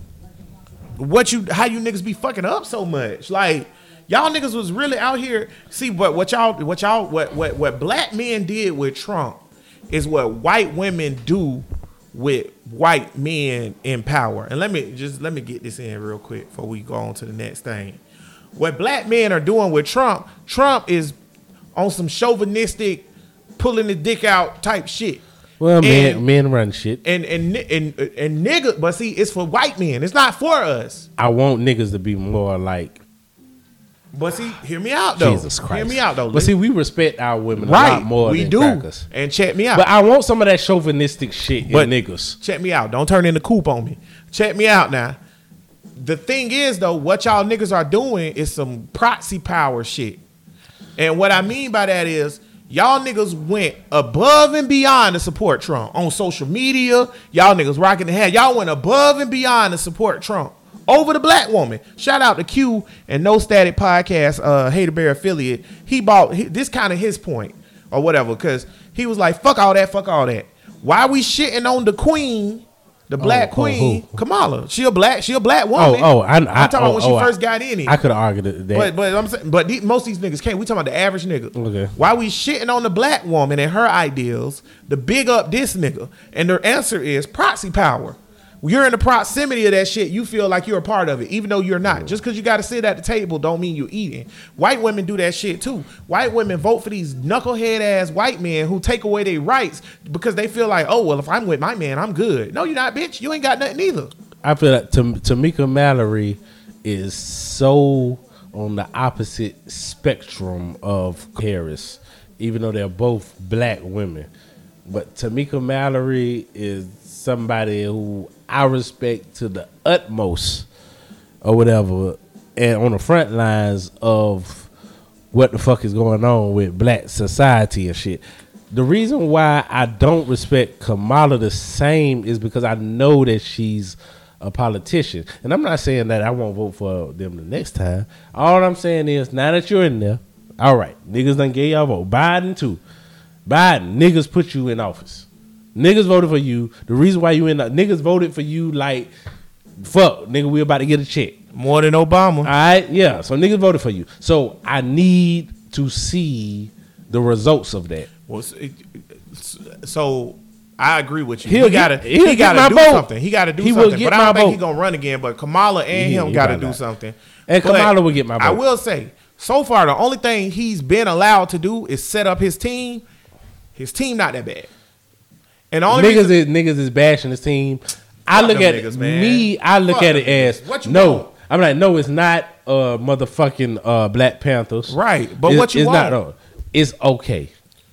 you niggas be fucking up so much. Like y'all niggas was really out here. See, but what black men did with Trump is what white women do with white men in power. And let me get this in real quick before we go on to the next thing. What black men are doing with Trump is on some chauvinistic pulling the dick out type shit. Well, men run shit. And nigga, but see, it's for white men. It's not for us. I want niggas to be more like. But see, hear me out though. Jesus Christ. Hear me out though. But see, we respect our women a lot more than crackers. We do. And check me out. But I want some of that chauvinistic shit in niggas. Check me out. Don't turn in the coupe on me. Check me out now. The thing is though, what y'all niggas are doing is some proxy power shit. And what I mean by that is y'all niggas went above and beyond to support Trump on social media. Y'all niggas rocking the hat. Y'all went above and beyond to support Trump over the black woman. Shout out to Q and No Static Podcast, Hater Bear affiliate. He bought this kind of his point or whatever because he was like, fuck all that, fuck all that. Why we shitting on the queen? The black queen, Kamala. She a black woman. I'm talking about when she first got in it. I could have argued that. But I'm saying, most of these niggas can't. We talking about the average nigga. Okay. Why we shitting on the black woman and her ideals? The big up this nigga, and their answer is proxy power. You're in the proximity of that shit. You feel like you're a part of it, even though you're not. Just because you got to sit at the table don't mean you're eating. White women do that shit too. White women vote for these knucklehead ass white men who take away their rights because they feel like, oh, well, if I'm with my man, I'm good. No, you're not, bitch. You ain't got nothing either. I feel like Tamika Mallory is so on the opposite spectrum of Harris, even though they're both black women. But Tamika Mallory is somebody who I respect to the utmost or whatever, and on the front lines of what the fuck is going on with black society and shit. The reason why I don't respect Kamala the same is because I know that she's a politician. And I'm not saying that I won't vote for them the next time. All I'm saying is, now that you're in there, all right, niggas done gave y'all vote. Biden too. Biden, niggas put you in office. Niggas voted for you. The reason why you in that, niggas voted for you like, fuck, nigga, we about to get a check. More than Obama. All right? Yeah. So niggas voted for you. So I need to see the results of that. Well, so I agree with you. He got to do something. But I don't think he's going to run again. But Kamala and him got to do something. And but Kamala will get my vote. I will say, so far, the only thing he's been allowed to do is set up his team. His team not that bad. And all niggas is bashing his team. I look at niggas, I'm like, no, it's not motherfucking Black Panthers. Right. But it's okay.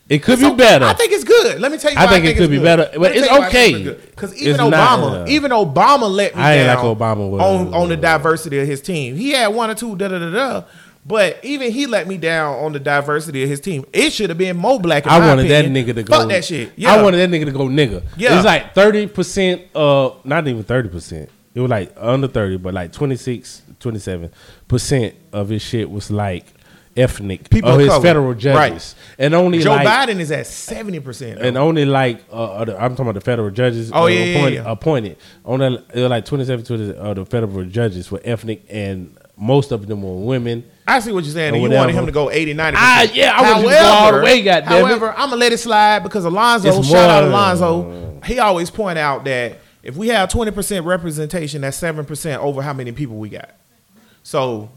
It could be better. I think it's good. Let me tell you why I think it could be better. But it's okay. Because even Obama let me down on the diversity of his team. He had one or two but even he let me down on the diversity of his team. It should have been more black. I wanted that nigga to go nigga. Yeah. It's like 30%, not even 30%. It was like under 30, but like 26, 27% of his shit was like ethnic. People of his color. Federal judges. Right. And only Joe Biden is at 70%. And only like, I'm talking about the federal judges appointed. Only like 27 of the federal judges were ethnic and most of them were women. I see what you're saying. You wanted him to go 80, 90%. I would go all the way, goddammit. However, I'm going to let it slide because shout out Alonzo, he always point out that if we have 20% representation, that's 7% over how many people we got. So,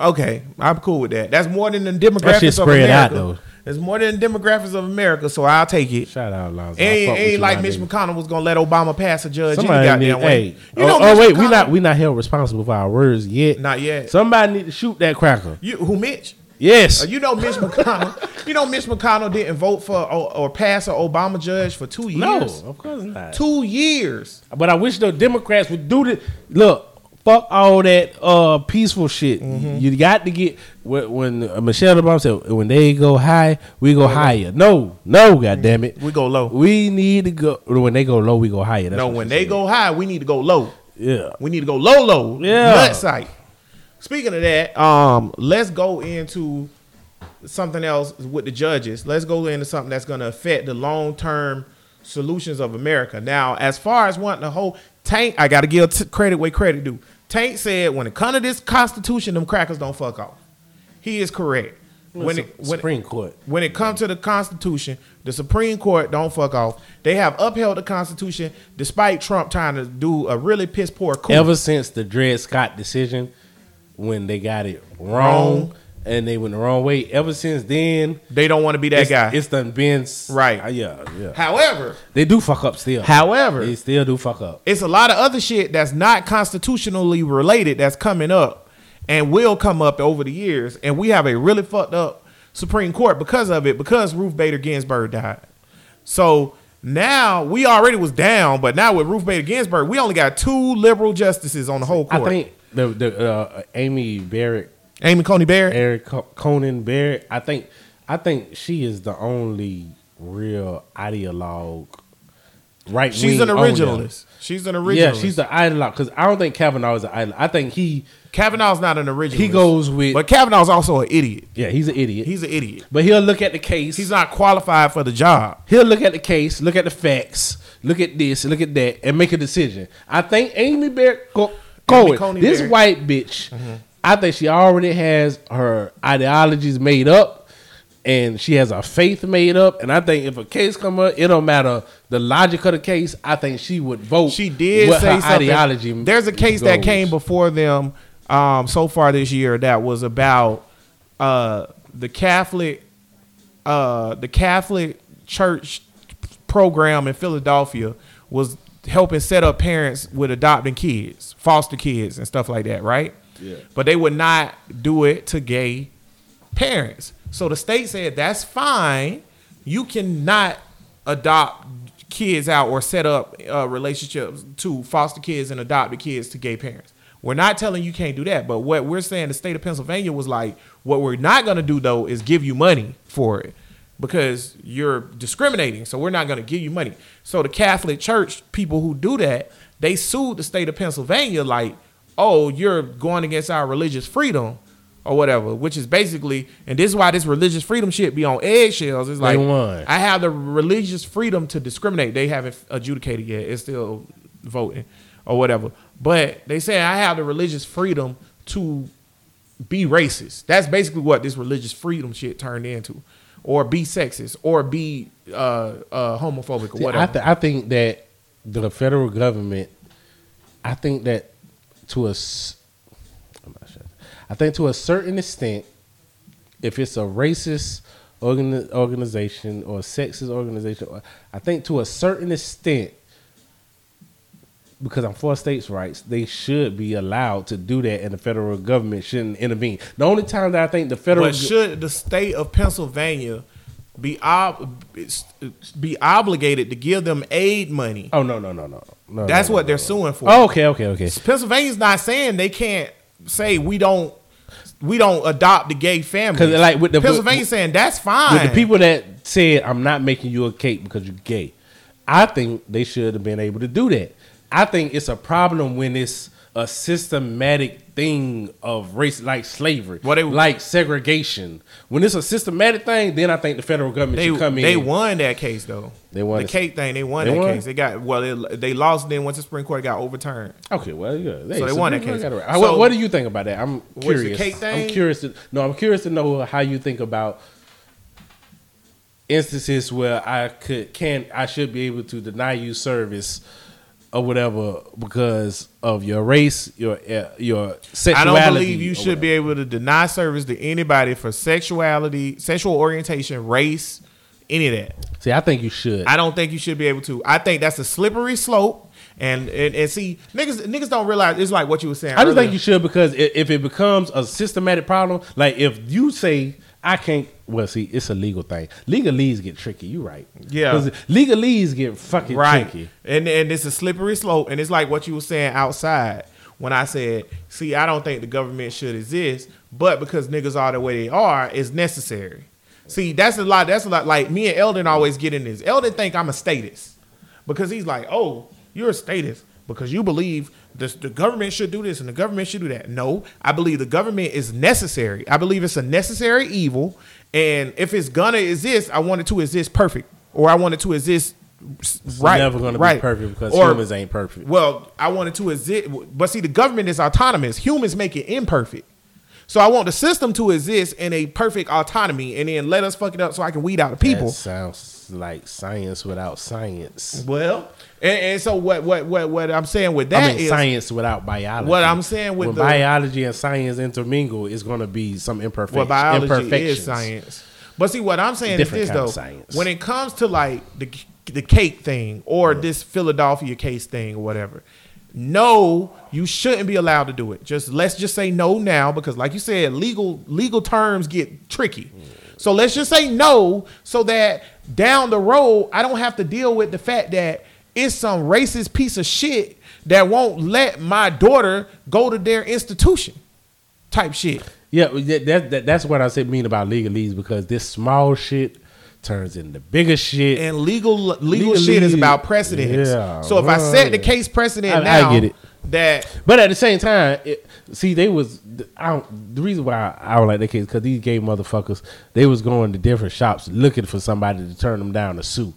okay, I'm cool with that. That's more than the demographics of America. It's more than the demographics of America, so I'll take it. Shout out Alonzo. Ain't like Mitch McConnell was gonna let Obama pass a judge. Somebody goddamn way. Mitch McConnell, we're not held responsible for our words yet. Not yet. Somebody need to shoot that cracker. Mitch? Yes. You know Mitch McConnell. You know Mitch McConnell didn't vote for or pass an Obama judge for 2 years. No, of course not. 2 years. But I wish the Democrats would do this. Look. Fuck all that peaceful shit. Mm-hmm. You got to get when Michelle Obama said, "When they go high, we go higher." No, goddamn it, we go low. We need to go when they go low, we go higher. That's no, when they go high, we need to go low. Yeah, we need to go low. Yeah, nut sight. Speaking of that, let's go into something else with the judges. Let's go into something that's going to affect the long term solutions of America. Now, as far as wanting the whole Tank, I got to give credit where credit due. Tank said, when it comes to this Constitution, them crackers don't fuck off. He is correct. When it comes to the Constitution, the Supreme Court don't fuck off. They have upheld the Constitution despite Trump trying to do a really piss poor coup. Ever since the Dred Scott decision, when they got it wrong and they went the wrong way, ever since then, they don't want to be that guy. It's done been right. Yeah. However, they do fuck up still. They still do fuck up. It's a lot of other shit that's not constitutionally related that's coming up and will come up over the years. And we have a really fucked up Supreme Court because of it, because Ruth Bader Ginsburg died. So now we already was down, but now with Ruth Bader Ginsburg, we only got 2 liberal justices on the whole court. I think the Amy Coney Barrett. I think she is the only real ideologue. Right, she's an originalist. Yeah, she's the ideologue because I don't think Kavanaugh is an ideologue. I think Kavanaugh's not an originalist. He goes with, but Kavanaugh's also an idiot. Yeah, he's an idiot. But he'll look at the case. He's not qualified for the job. He'll look at the case, look at the facts, look at this, look at that, and make a decision. I think Amy Coney Barrett, white bitch. Mm-hmm. I think she already has her ideologies made up and she has her faith made up. And I think if a case come up, it don't matter the logic of the case. I think she would vote. She did with say her something. Ideology. There's a case that came before them so far this year that was about the Catholic Church program in Philadelphia was helping set up parents with adopting kids, foster kids and stuff like that, right? Yeah. But they would not do it to gay parents. So the state said, that's fine. You cannot adopt kids out or set up relationships to foster kids and adopted kids to gay parents. We're not telling you can't do that. But what we're saying, the state of Pennsylvania was like, what we're not going to do, though, is give you money for it because you're discriminating. So we're not going to give you money. So the Catholic Church people who do that, they sued the state of Pennsylvania like, oh, you're going against our religious freedom or whatever, which is basically, and this is why this religious freedom shit be on eggshells. It's like, I have the religious freedom to discriminate. They haven't adjudicated yet. It's still voting or whatever. But they say I have the religious freedom to be racist. That's basically what this religious freedom shit turned into. Or be sexist or be homophobic or whatever. I think that the federal government, I think to a certain extent, if it's a racist organization or a sexist organization, I think to a certain extent, because I'm for states' rights, they should be allowed to do that, and the federal government shouldn't intervene. The only time that I think the federal should the state of Pennsylvania be obligated to give them aid money. Oh no. That's what they're suing for. Oh, okay. Pennsylvania's not saying they can't say we don't adopt the gay family. Because like with the Pennsylvania's saying that's fine. With the people that said I'm not making you a cake because you're gay, I think they should have been able to do that. I think it's a problem when it's a systematic thing of race, like slavery, like segregation. When it's a systematic thing, then I think the federal government should come in. They won that case, though. They won the cake thing. They won that case. They lost. Then once the Supreme Court got overturned. Okay, well, yeah. So they won that case. What do you think about that? I'm curious. Was the cake thing? I'm curious to know how you think about instances where I should be able to deny you service or whatever because of your race, your sexuality. I don't believe you should be able to deny service to anybody for sexuality, sexual orientation, race, any of that. See, I think you should. I don't think you should be able to. I think that's a slippery slope. And see, niggas don't realize it's like what you were saying. I just think you should, because if it becomes a systematic problem, like if you say I can't, well, see, it's a legal thing. Legalese get tricky. You right. Yeah. Because legalese get fucking tricky. And it's a slippery slope. And it's like what you were saying outside when I said, see, I don't think the government should exist, but because niggas are the way they are, it's necessary. See, that's a lot. Like me and Eldon always get in this. Eldon think I'm a statist because he's like, oh, you're a statist because you believe the government should do this and the government should do that. No, I believe the government is necessary. I believe it's a necessary evil. And if it's going to exist, I want it to exist perfect, or I want it to exist right. It's never going to be perfect because humans ain't perfect. Well, I want it to exist. But see, the government is autonomous. Humans make it imperfect. So I want the system to exist in a perfect autonomy and then let us fuck it up so I can weed out the people. That sounds like science without science. Well, and so what I'm saying with that is science without biology. What I'm saying with biology and science intermingle is going to be some imperfection. Well, biology is science. But see, what I'm saying different is this, though. Science. When it comes to like the cake thing or this Philadelphia case thing or whatever, no, you shouldn't be allowed to do it. Let's just say no now, because like you said, legal terms get tricky. So let's just say no, so that down the road I don't have to deal with the fact that it's some racist piece of shit that won't let my daughter go to their institution type shit. Yeah, that's what I mean about legalese, because this small shit turns into bigger shit, and legal shit is about precedence. Yeah, so if I set the case precedent, I get it. But at the same time, the reason why I don't like that case, because these gay motherfuckers, they was going to different shops looking for somebody to turn them down to sue.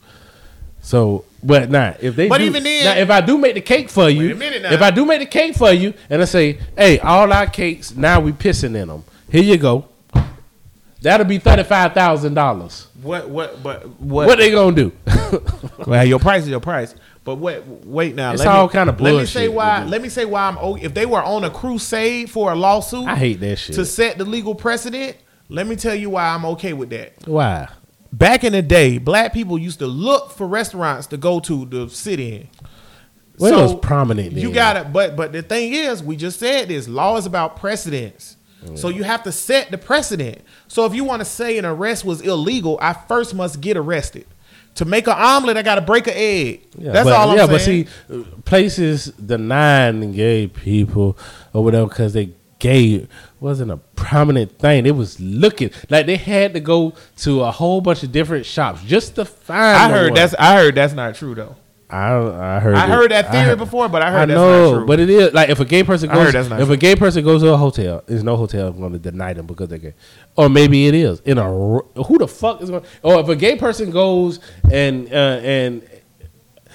So, but nah, if I do make the cake for you, and I say, hey, all our cakes now we pissing in them. Here you go. That'll be $35,000. What they gonna do? Well, your price is your price. But wait now. It's all kind of bullshit. Let me say why I'm. If they were on a crusade for a lawsuit, I hate that shit, to set the legal precedent. Let me tell you why I'm okay with that. Why? Back in the day, black people used to look for restaurants to go to sit in. Well, so it was prominent. You got it. But the thing is, we just said this. Law is about precedence. So you have to set the precedent. So if you want to say an arrest was illegal, I first must get arrested. To make an omelet, I got to break an egg. Yeah, That's all I'm saying. Yeah, but see, places denying gay people or whatever because they gay wasn't a prominent thing. It was looking like they had to go to a whole bunch of different shops just to find. I heard that's not true though. I heard that theory before, but that's not true. But it is like if a gay person goes to a hotel, there's no hotel going to deny them because they're gay. Or maybe it is who the fuck is going? Or if a gay person goes and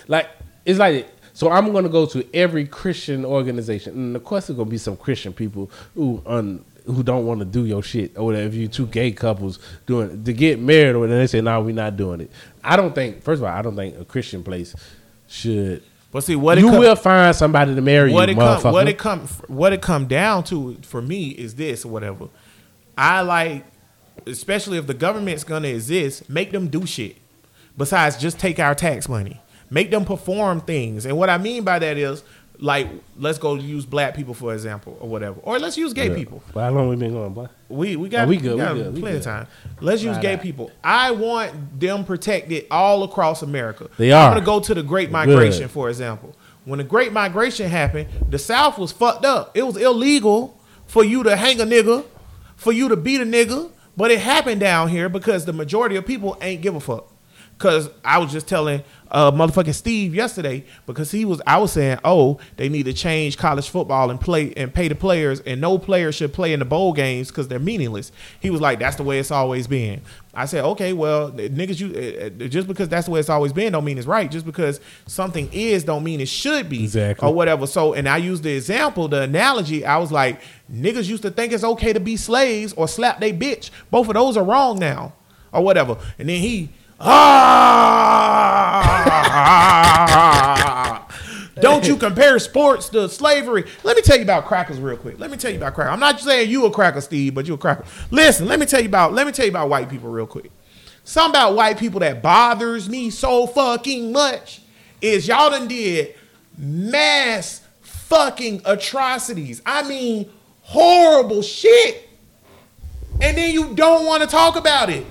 like it's like. So I'm going to go to every Christian organization, and of course there's going to be some Christian people who don't want to do your shit, or if you two gay couples doing to get married, or they say no, we're not doing it. First of all, I don't think a Christian place should. But see, will find somebody to marry you, motherfucker. What it come down to for me is this, or whatever. I like, especially if the government's going to exist, make them do shit besides just take our tax money. Make them perform things. And what I mean by that is, like, let's go use black people, for example, or whatever. Or let's use gay people. Well, how long we been going, black? We got plenty of time. Let's use gay people. I want them protected all across America. They are. I'm going to go to the Great Migration, for example. When the Great Migration happened, the South was fucked up. It was illegal for you to hang a nigga, for you to beat a nigga. But it happened down here because the majority of people ain't give a fuck. Because I was just telling motherfucking Steve yesterday, because I was saying, oh, they need to change college football and play and pay the players, and no player should play in the bowl games because they're meaningless. He was like, that's the way it's always been. I said, okay, well, niggas, just because that's the way it's always been don't mean it's right. Just because something is don't mean it should be, exactly, or whatever. So, and I used the analogy. I was like, niggas used to think it's okay to be slaves or slap they bitch. Both of those are wrong now, or whatever. And then he. Don't you compare sports to slavery. Let me tell you about crackers real quick. I'm not saying you a cracker, Steve, but you a cracker. Listen, let me tell you about white people real quick. Something about white people that bothers me so fucking much is y'all done did mass fucking atrocities. I mean, horrible shit. And then you don't want to talk about it.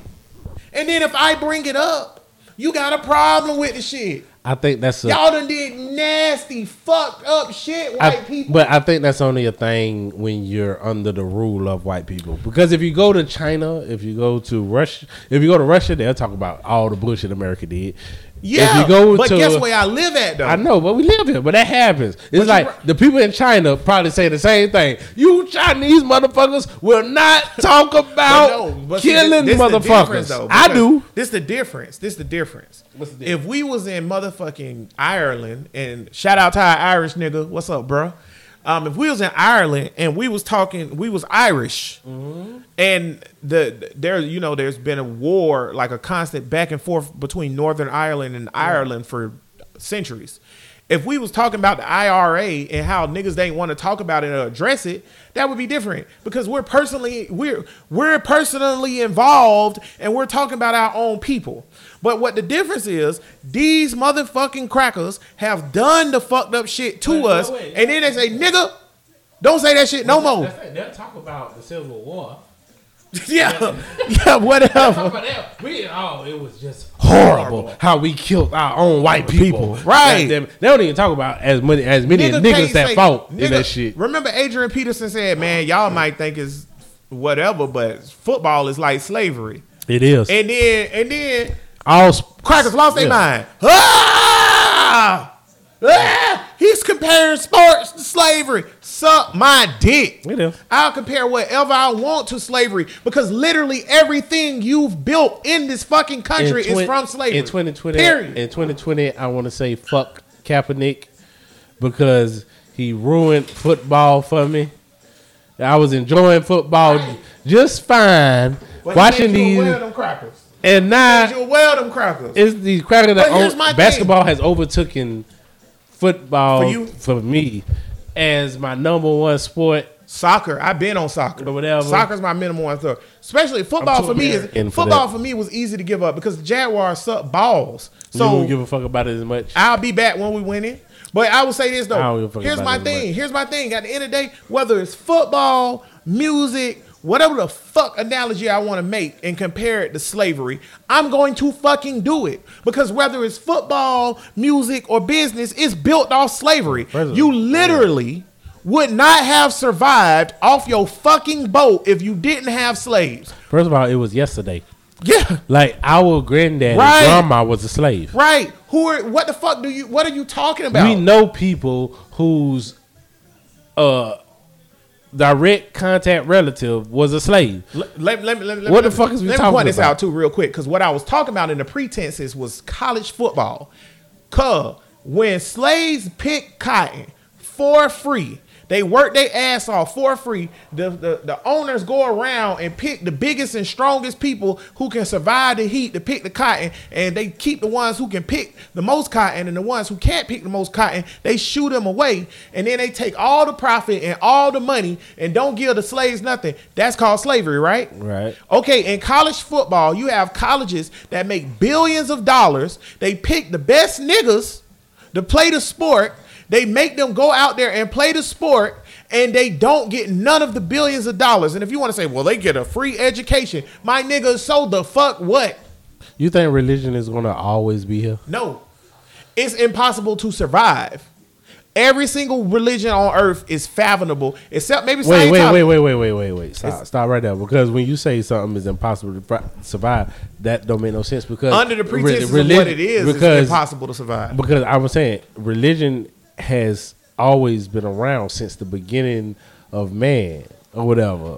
And then if I bring it up, you got a problem with the shit. I think that's y'all done did nasty, fucked up shit, white people. But I think that's only a thing when you're under the rule of white people. Because if you go to China, if you go to Russia, they'll talk about all the bullshit America did. Yeah, but guess where I live at, though. I know, but we live here, but that happens. It's like the people in China probably say the same thing. You Chinese motherfuckers will not talk about killing motherfuckers. I do. This the difference. What's the difference? If we was in motherfucking Ireland, and shout out to our Irish nigga, what's up, bro? If we was in Ireland and we was Irish, mm-hmm. and there's been a war, like a constant back and forth between Northern Ireland and Ireland for centuries. If we was talking about the IRA and how niggas they want to talk about it or address it, that would be different because we're personally involved and we're talking about our own people. But what the difference is, these motherfucking crackers have done the fucked up shit to us, and then they say, "Nigga, don't say that shit no more." They'll talk about the Civil War. yeah, whatever. It was just horrible how we killed our own white people. Right? They don't even talk about as many niggas that fought in that shit. Remember, Adrian Peterson said, "Man, y'all might think it's whatever, but football is like slavery." It is. And then. All crackers lost their mind. He's comparing sports to slavery. Suck my dick. I'll compare whatever I want to slavery because literally everything you've built in this fucking country is from slavery. In 2020, period. In 2020, I want to say fuck Kaepernick because he ruined football for me. I was enjoying football just fine. But watching these crackers. And now it's these crackers that basketball has overtaken football for me as my number one sport. Soccer, I've been on soccer. But whatever, soccer's my minimum one sport. Especially football for me. Was easy to give up because the Jaguars suck balls. So you don't give a fuck about it as much. I'll be back when we win it. But I will say this though. Here's my thing. At the end of the day, whether it's football, music, whatever the fuck analogy I want to make and compare it to slavery, I'm going to fucking do it. Because whether it's football, music, or business, it's built off slavery. You literally would not have survived off your fucking boat if you didn't have slaves. First of all, it was yesterday. Yeah. Like our granddaddy, grandma was a slave. Right. What are you talking about? We know people whose direct contact relative was a slave. What the fuck is we talking about? Let me point this out too real quick, because what I was talking about in the pretenses was college football. Cuz when slaves picked cotton for free, they worked their ass off for free. The owners go around and pick the biggest and strongest people who can survive the heat to pick the cotton, and they keep the ones who can pick the most cotton, and the ones who can't pick the most cotton, they shoot them away, and then they take all the profit and all the money and don't give the slaves nothing. That's called slavery, right? Right. Okay, in college football, you have colleges that make billions of dollars. They pick the best niggas to play the sport. They make them go out there and play the sport, and they don't get none of the billions of dollars. And if you want to say, well, they get a free education, my nigga, so the fuck what? You think religion is going to always be here? No. It's impossible to survive. Every single religion on earth is fathomable, except maybe Scientology. Wait. Stop right there. Because when you say something is impossible to survive, that don't make no sense. Because under the pretense of what it is, it's impossible to survive. Because I was saying, religion has always been around since the beginning of man or whatever.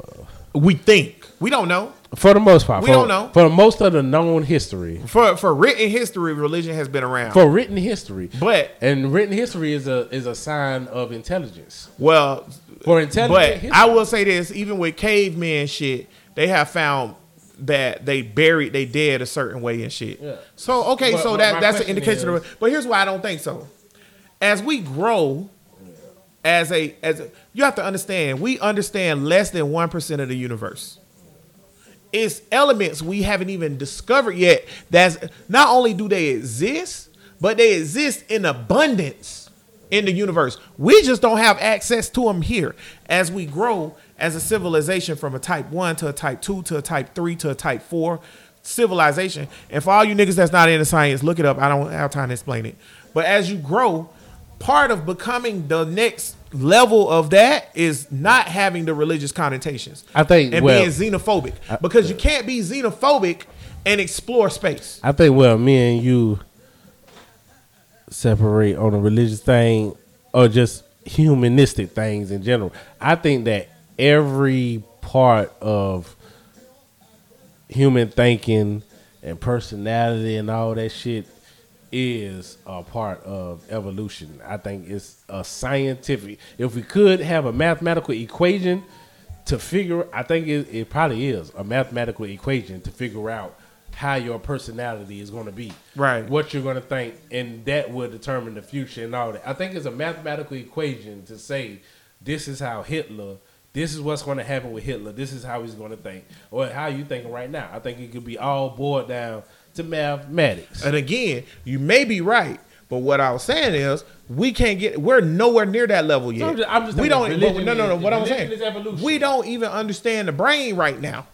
We think. We don't know. For the most part. We don't know. For most of the known history. For written history, religion has been around. For written history. And written history is a sign of intelligence. Well, for intelligence. But history. I will say this, even with caveman shit, they have found that they buried they dead a certain way and shit. Yeah. So, okay, but, so that's an indication of... But here's why I don't think so. As we grow, as a, you have to understand, we understand less than 1% of the universe. It's elements we haven't even discovered yet. That's not only do they exist, but they exist in abundance. in the universe. We just don't have access to them here. As we grow as a civilization from a type 1 to a type 2 to a type 3 to a type 4 civilization. And for all you niggas that's not into science, look it up. I don't have time to explain it. But as you grow, part of becoming the next level of that is not having the religious connotations, I think, and being xenophobic. Because you can't be xenophobic and explore space. I think, well, me and you separate on a religious thing or just humanistic things in general. I think that every part of human thinking and personality and all that shit is a part of evolution. I think it's a scientific. If we could have a mathematical equation to figure, I think it probably is a mathematical equation to figure out how your personality is going to be, right? What you're going to think, and that will determine the future and all that. I think it's a mathematical equation to say this is how Hitler. This is what's going to happen with Hitler. This is how he's going to think, or how you thinking right now. I think it could be all boiled down to mathematics. And again, you may be right, but what I was saying is we're nowhere near that level yet. So we don't. Religion, no. What I'm saying, we don't even understand the brain right now.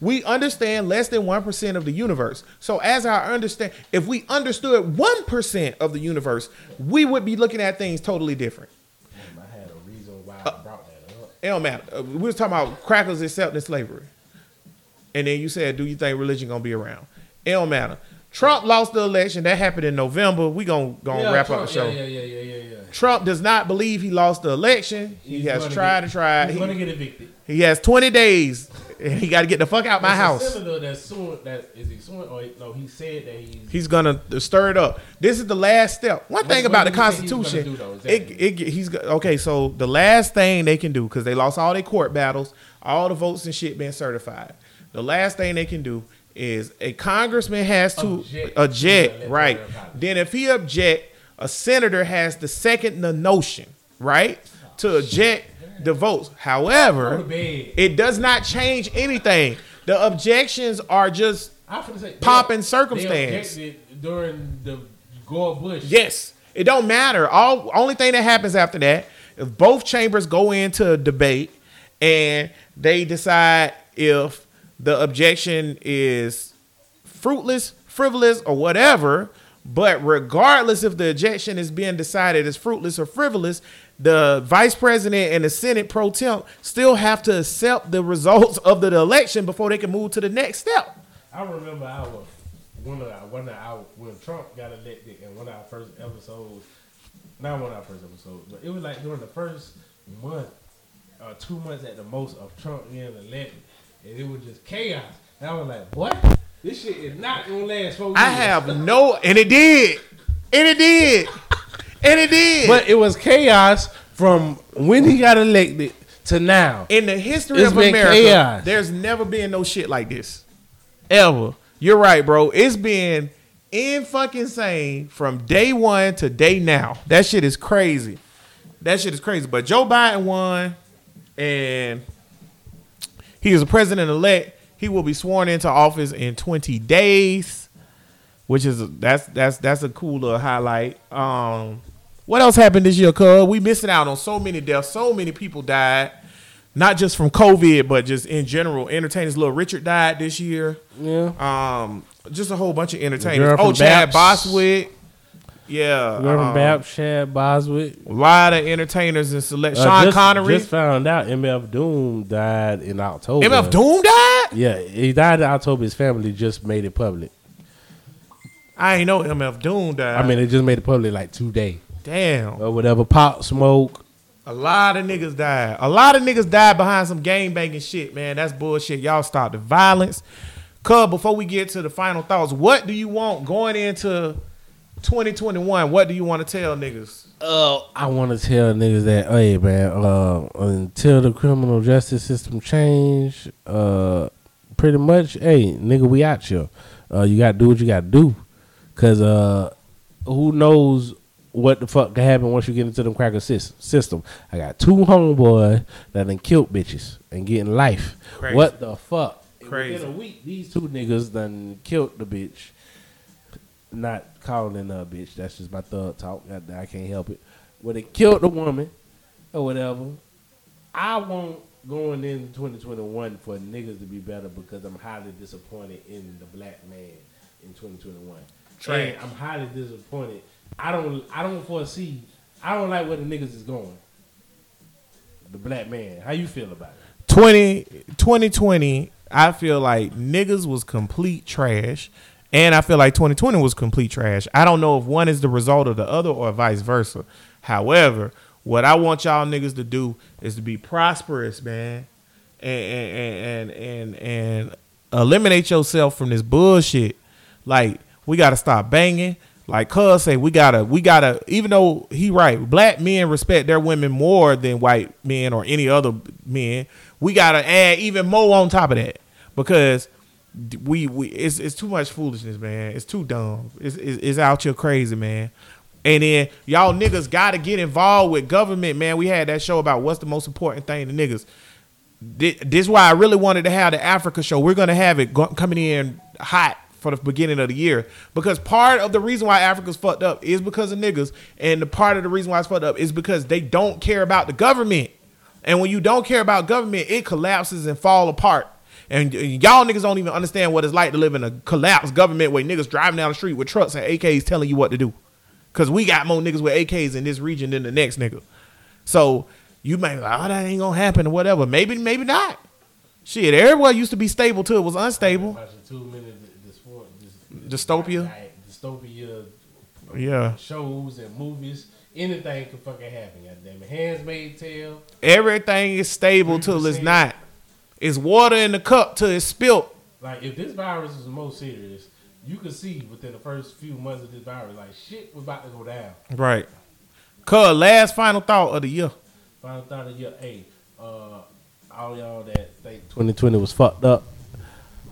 We understand less than 1% of the universe. So as I understand, if we understood 1% of the universe, we would be looking at things totally different. Damn, I had a reason why I brought that up. It don't matter. We was talking about crackers accepting slavery. And then you said, do you think religion going to be around? It don't matter. Trump lost the election. That happened in November. We going to wrap up the show. Yeah. Trump does not believe he lost the election. He has tried. He's going to get evicted. He has 20 days. And he got to get the fuck out my house. He said that he's going to stir it up. This is the last step. One thing about the Constitution. So the last thing they can do, because they lost all their court battles, all the votes and shit being certified. The last thing they can do is a congressman has to object, right? Then if he object, a senator has to second the notion, right? To object the votes. However, it does not change anything. The objections are just popping circumstance. They objected during the Gore Bush. Yes. It don't matter. Only thing that happens after that, if both chambers go into a debate and they decide if the objection is fruitless, frivolous, or whatever, but regardless if the objection is being decided as fruitless or frivolous, the vice president and the Senate pro temp still have to accept the results of the election before they can move to the next step. I remember when Trump got elected in one of our first episodes, not one of our first episodes, but it was like during the first month or 2 months at the most of Trump being elected, and it was just chaos. And I was like, what? This shit is not going to last 4 years. And it did. But it was chaos from when he got elected to now. In the history of America, chaos. There's never been no shit like this. Ever. You're right, bro. It's been fucking insane from day one to day now. That shit is crazy. But Joe Biden won, and he is a president-elect. He will be sworn into office in 20 days. Which is that's a cool little highlight. What else happened this year, cuz? We missing out on so many deaths. So many people died, not just from COVID, but just in general. Entertainers, Little Richard died this year. Yeah. Just a whole bunch of entertainers. Oh, Chad Boswick. Yeah. Chad Boswick. A lot of entertainers and select. Sean Connery. Just found out MF Doom died in October. MF Doom died? Yeah, he died in October. His family just made it public. I ain't know MF Doom died. I mean, they just made it public like today. Damn. Or whatever. Pop Smoke. A lot of niggas died behind some game banging shit, man. That's bullshit. Y'all stop the violence. Cub, before we get to the final thoughts, what do you want going into 2021? What do you want to tell niggas? I want to tell niggas that, hey, man, until the criminal justice system change, pretty much, hey, nigga, we out here. You got to do what you got to do. Because who knows what the fuck can happen once you get into the cracker system. I got two homeboys that done killed bitches and getting life. Crazy. What the fuck? Crazy. Within a week, these two niggas done killed the bitch. Not calling her a bitch. That's just my thug talk. I can't help it. where they killed the woman or whatever. I won't going into 2021 for niggas to be better because I'm highly disappointed in the black man in 2021. Trash. I'm highly disappointed. I don't foresee. I don't like where the niggas is going. The black man. How you feel about it? 2020, I feel like niggas was complete trash. And I feel like 2020 was complete trash. I don't know if one is the result of the other or vice versa. However, what I want y'all niggas to do is to be prosperous, man. And eliminate yourself from this bullshit. Like, we gotta stop banging. Like Cuz say, we gotta even though he right, black men respect their women more than white men or any other men. We gotta add even more on top of that. Because it's too much foolishness, man. It's too dumb. It's out here crazy, man. And then y'all niggas gotta get involved with government, man. We had that show about what's the most important thing to niggas. This is why I really wanted to have the Africa show. We're gonna have it coming in hot for the beginning of the year, because part of the reason why Africa's fucked up is because of niggas, and the part of the reason why it's fucked up is because they don't care about the government. And when you don't care about government, it collapses and fall apart. And y'all niggas don't even understand what it's like to live in a collapsed government where niggas driving down the street with trucks and AKs telling you what to do. Because we got more niggas with AKs in this region than the next nigga. So you might be like, oh, that ain't going to happen or whatever. Maybe, maybe not. Shit, everywhere used to be stable till it was unstable. Dystopia. Dystopia shows and movies. Anything can fucking happen. Goddamn it. Handmaid's Tale. Everything is stable till it's not. It's water in the cup till it's spilt. Like, if this virus is the most serious, you could see within the first few months of this virus, like, shit was about to go down. Right. Cuz, last final thought of the year. Final thought of the year. Hey, all y'all that think 2020 was fucked up.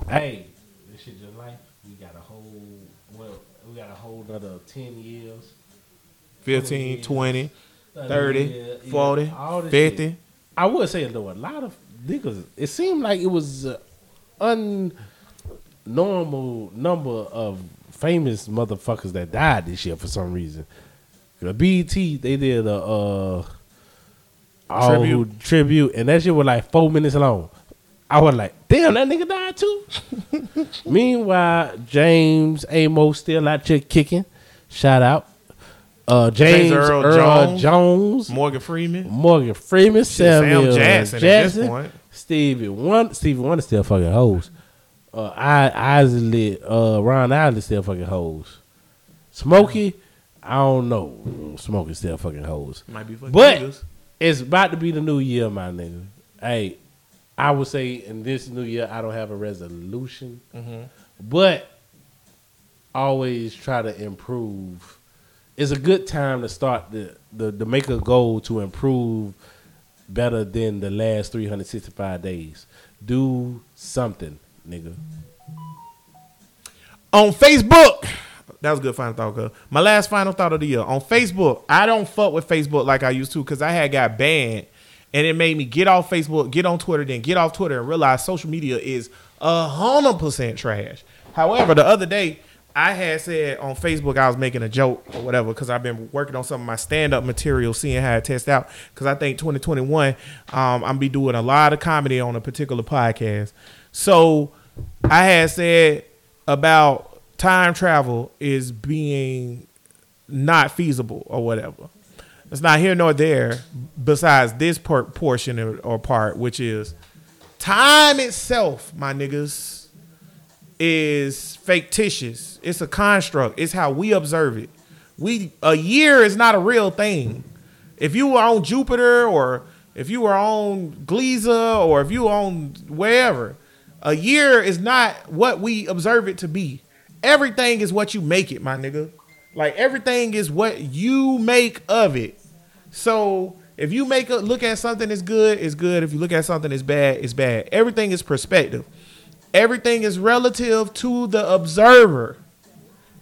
Hey, this shit just life. We got a whole another 10 years. 15, years, 20, 30, years, 40, 50. Shit. I would say, though, a lot of niggas, it seemed like it was an unnormal number of famous motherfuckers that died this year for some reason. The BET, they did a tribute, and that shit was like 4 minutes long. I was like, damn, that nigga died too. Meanwhile, James Amos still out here kicking. Shout out. James Earl Jones. Morgan Freeman. Samuel Jackson. At this point. Stevie Wonder still fucking hoes. Ron Isley still fucking hoes. Smokey, I don't know. Smokey still fucking hoes. Might be fucking But niggas. It's about to be the new year, my nigga. Hey, I would say in this new year, I don't have a resolution, but always try to improve. It's a good time to start to make a goal to improve better than the last 365 days. Do something, nigga. On Facebook. That was a good final thought, girl. My last final thought of the year. On Facebook, I don't fuck with Facebook like I used to because I had got banned. And it made me get off Facebook, get on Twitter, then get off Twitter and realize social media is 100% trash. However, the other day, I had said on Facebook I was making a joke or whatever because I've been working on some of my stand-up material, seeing how it tests out. Because I think 2021, I'm going to be doing a lot of comedy on a particular podcast. So I had said about time travel is being not feasible or whatever. It's not here nor there besides this portion or part, which is time itself, my niggas, is fictitious. It's a construct. It's how we observe it. A year is not a real thing. If you were on Jupiter or if you were on Gliese or if you were on wherever, a year is not what we observe it to be. Everything is what you make it, my nigga. Like, everything is what you make of it. So if you look at something that's good, it's good. If you look at something that's bad, it's bad. Everything is perspective. Everything is relative to the observer.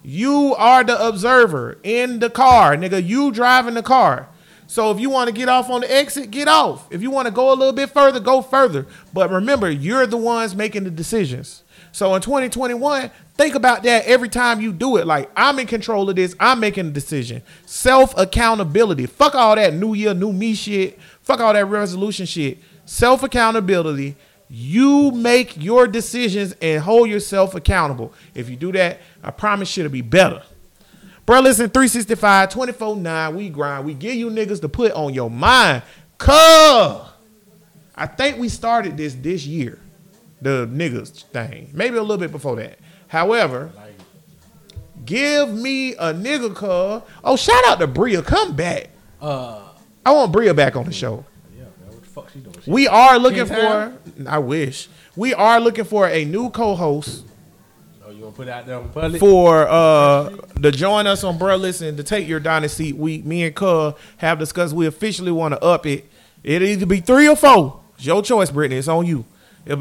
You are the observer in the car, nigga. You driving the car. So if you want to get off on the exit, get off. If you want to go a little bit further, go further. But remember, you're the ones making the decisions. So in 2021, think about that every time you do it. Like, I'm in control of this. I'm making a decision. Self-accountability. Fuck all that new year, new me shit. Fuck all that resolution shit. Self-accountability. You make your decisions and hold yourself accountable. If you do that, I promise you it'll be better. Bruh Listen, 365, 24/9, we grind. We give you niggas to put on your mind. Cuz I think we started this year, the niggas thing. Maybe a little bit before that. However, give me a nigga, cuz. Oh, shout out to Bria. Come back. I want Bria back on the show. Yeah, man, what the fuck she doing? We are looking for, I wish. We are looking for a new co-host. You gonna put it out there on public? For to join us on Bruh Listen, to take your Donis seat. Me and Cub have discussed we officially want to up it. It'll either be 3 or 4. It's your choice, Brittany. It's on you. It's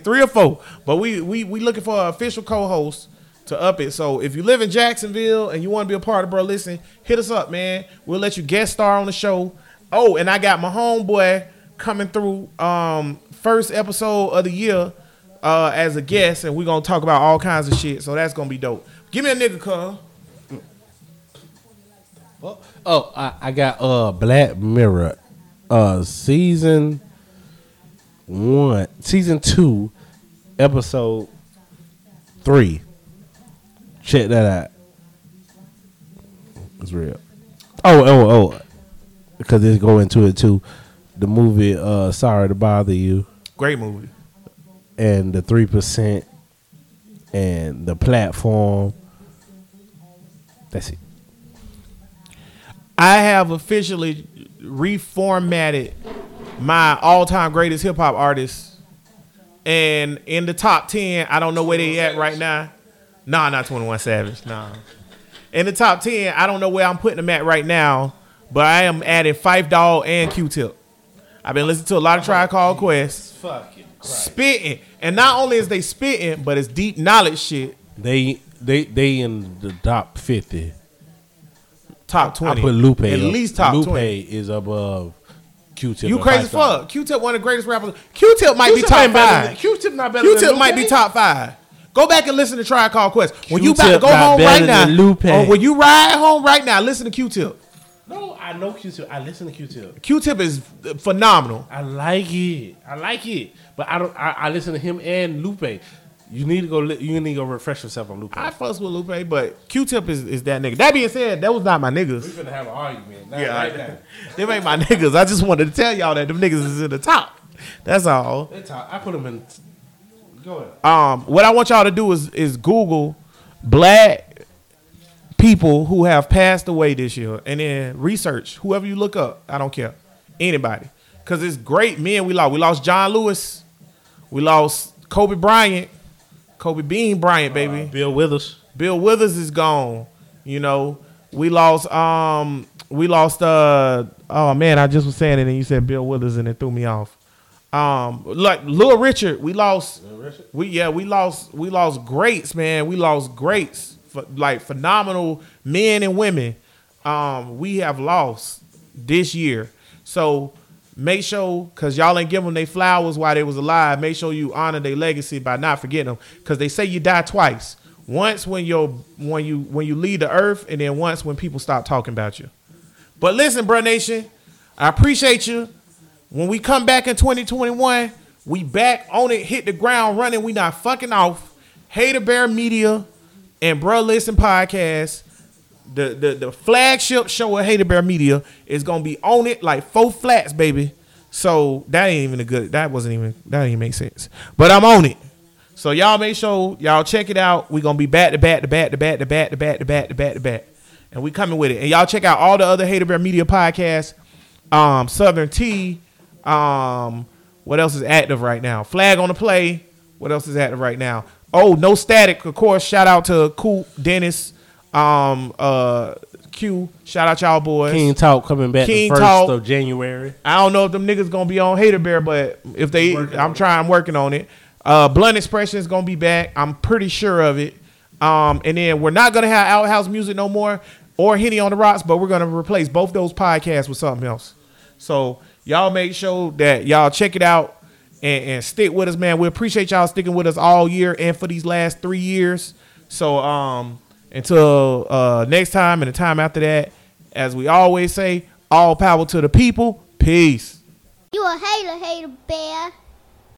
3 or 4. But we looking for an official co-host to up it. So if you live in Jacksonville and you want to be a part of Bruh Listen, hit us up, man. We'll let you guest star on the show. Oh, and I got my homeboy coming through first episode of the year. As a guest, and we're gonna talk about all kinds of shit, so that's gonna be dope. Give me a nigga, cuz. Oh, I got Black Mirror, season 2, episode 3. Check that out. It's real. Oh, because it's going to it too. The movie, Sorry to Bother You. Great movie. And the 3% and the platform. That's it. I have officially reformatted my all-time greatest hip-hop artists. And in the top 10, I don't know where they at right now. Nah, not 21 Savage. Nah. In the top 10, I don't know where I'm putting them at right now. But I am adding Fife Dawg and Q-Tip. I've been listening to a lot of Tribe Called Quest. Fuck it. Right. Spitting, and not only is they spitting, but it's deep knowledge shit. They in the top 50, top 20. I put Lupe at least top Lupe 20. Is above Q-Tip. You crazy as fuck. Q-Tip one of the greatest rappers. Q-Tip might be top 5. Q-Tip not better. Q-Tip might be top 5. Go back and listen to Tribe Called Quest. When you about to go home right now, Lupe. Or when you ride home right now, listen to Q-Tip. No, I know Q-Tip. I listen to Q-Tip. Q-Tip is phenomenal. I like it. But I don't. I listen to him and Lupe. You need to go refresh yourself on Lupe. I fuss with Lupe, but Q-Tip is that nigga. That being said, that was not my niggas. We finna have an argument. Them ain't my niggas. I just wanted to tell y'all that them niggas is in the top. That's all. They top. I put them in. Go ahead. What I want y'all to do is Google Black people who have passed away this year, and then research whoever you look up. I don't care, anybody, because it's great men we lost. We lost John Lewis, we lost Kobe Bryant, Kobe Bean Bryant, baby. Bill Withers is gone. You know, we lost. Oh man, I just was saying it, and you said Bill Withers, and it threw me off. Like Little Richard, we lost greats, man. We lost greats. Like phenomenal men and women we have lost this year. So make sure, because y'all ain't give them their flowers while they was alive, make sure you honor their legacy by not forgetting them, because they say you die twice. Once when you leave the earth, and then once when people stop talking about you. But listen, Bruh Nation, I appreciate you. When we come back in 2021, we back on it, hit the ground running. We not fucking off. Hater Bear Media and Bruh Listen Podcast, the flagship show of Hater Bear Media, is gonna be on it like 4 flats, baby. So that didn't even make sense. But I'm on it. So y'all make sure y'all check it out. We gonna be back to back. And we coming with it. And y'all check out all the other Hater Bear Media podcasts. Southern Tea. What else is active right now? Flag on the Play. What else is active right now? Oh, No Static, of course. Shout out to Coop, Dennis, Q. Shout out y'all boys. King Talk coming back the 1st of January. I don't know if them niggas going to be on Hater Bear, but if they, I'm working on it. Blunt Expression is going to be back. I'm pretty sure of it. And then we're not going to have Outhouse Music no more. or Henny on the Rocks, but we're going to replace both those podcasts with something else. So y'all make sure that y'all check it out and stick with us, man. We appreciate y'all sticking with us all year and for these last 3 years. So until next time and the time after that, as we always say, all power to the people. Peace. You a hater, hater bear.